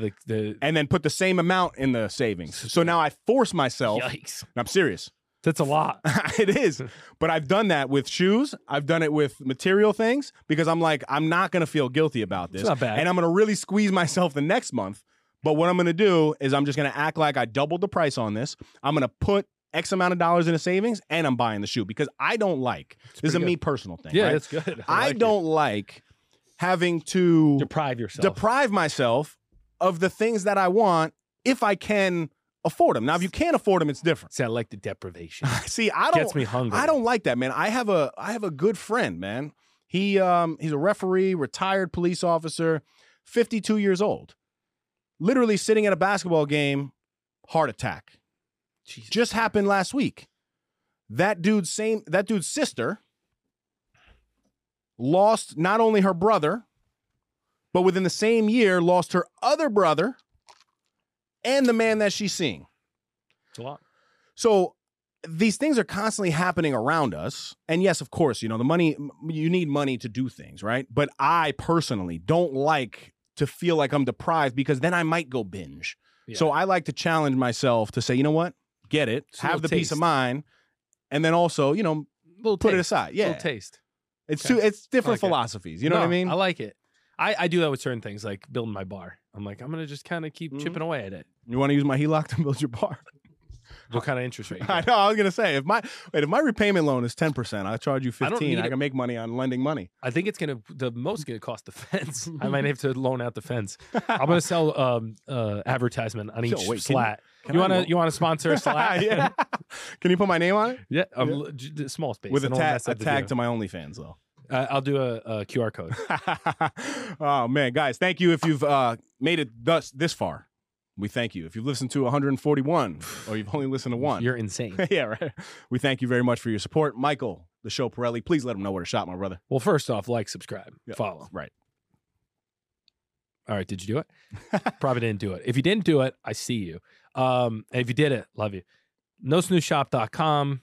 and then put the same amount in the savings. So now I force myself. Yikes. And I'm serious. That's a lot. It is. But I've done that with shoes. I've done it with material things because I'm like, I'm not going to feel guilty about this. It's not bad. And I'm going to really squeeze myself the next month. But what I'm going to do is I'm just going to act like I doubled the price on this. I'm going to put X amount of dollars in the savings, and I'm buying the shoe because I don't like, this is a me personal thing. Yeah, that's good. I don't like having to deprive myself of the things that I want if I can afford them. Now, if you can't afford them, it's different. See, I like the deprivation. See, I don't, gets me hungry. I don't like that, man. I have a good friend, man. He's a referee, retired police officer, 52 years old, literally sitting at a basketball game, heart attack. Jesus. Just happened last week. That dude's sister lost not only her brother, but within the same year lost her other brother and the man that she's seeing. It's a lot. So these things are constantly happening around us. And yes, of course, you know, the money, you need money to do things, right? But I personally don't like to feel like I'm deprived because then I might go binge. Yeah. So I like to challenge myself to say, you know what? Get it, have the peace of mind, and then also, you know, put it aside. Yeah, little taste. It's different philosophies. You know what I mean? I like it. I do that with certain things, like building my bar. I'm like, I'm gonna just kind of keep chipping away at it. You want to use my HELOC to build your bar? What kind of interest rate? You got? I know. I was gonna say if my repayment loan is 10%, I charge you 15. I can make money on lending money. I think it's gonna cost the fence. I might have to loan out the fence. I'm gonna sell advertisement on each slat. You want to sponsor a slat? Yeah. Can you put my name on it? Yeah. Small space with a tag to my OnlyFans though. I'll do a QR code. Oh man, guys, thank you if you've made it this far. We thank you. If you've listened to 141 or you've only listened to one. You're insane. Yeah, right. We thank you very much for your support. Michael, the show Pirelli, please let them know where to shop, my brother. Well, first off, like, subscribe, follow. Right. All right, did you do it? Probably didn't do it. If you didn't do it, I see you. If you did it, love you. NOSnooze30.com.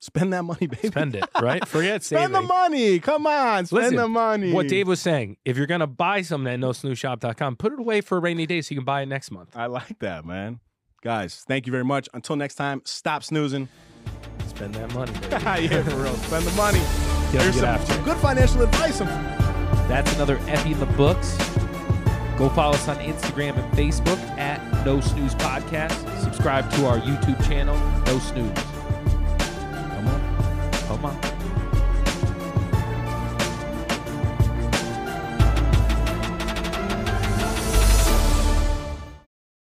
Spend that money, baby. Spend it, right? Forget saving. Spend the money. Come on. Spend the money. What Dave was saying, if you're going to buy something at NOSnoozeShop.com, put it away for a rainy day so you can buy it next month. I like that, man. Guys, thank you very much. Until next time, stop snoozing. Spend that money, baby. Yeah, for real. Spend the money. There's some good financial advice. That's another Effie in the books. Go follow us on Instagram and Facebook at No Snooze Podcast. Subscribe to our YouTube channel, No Snooze.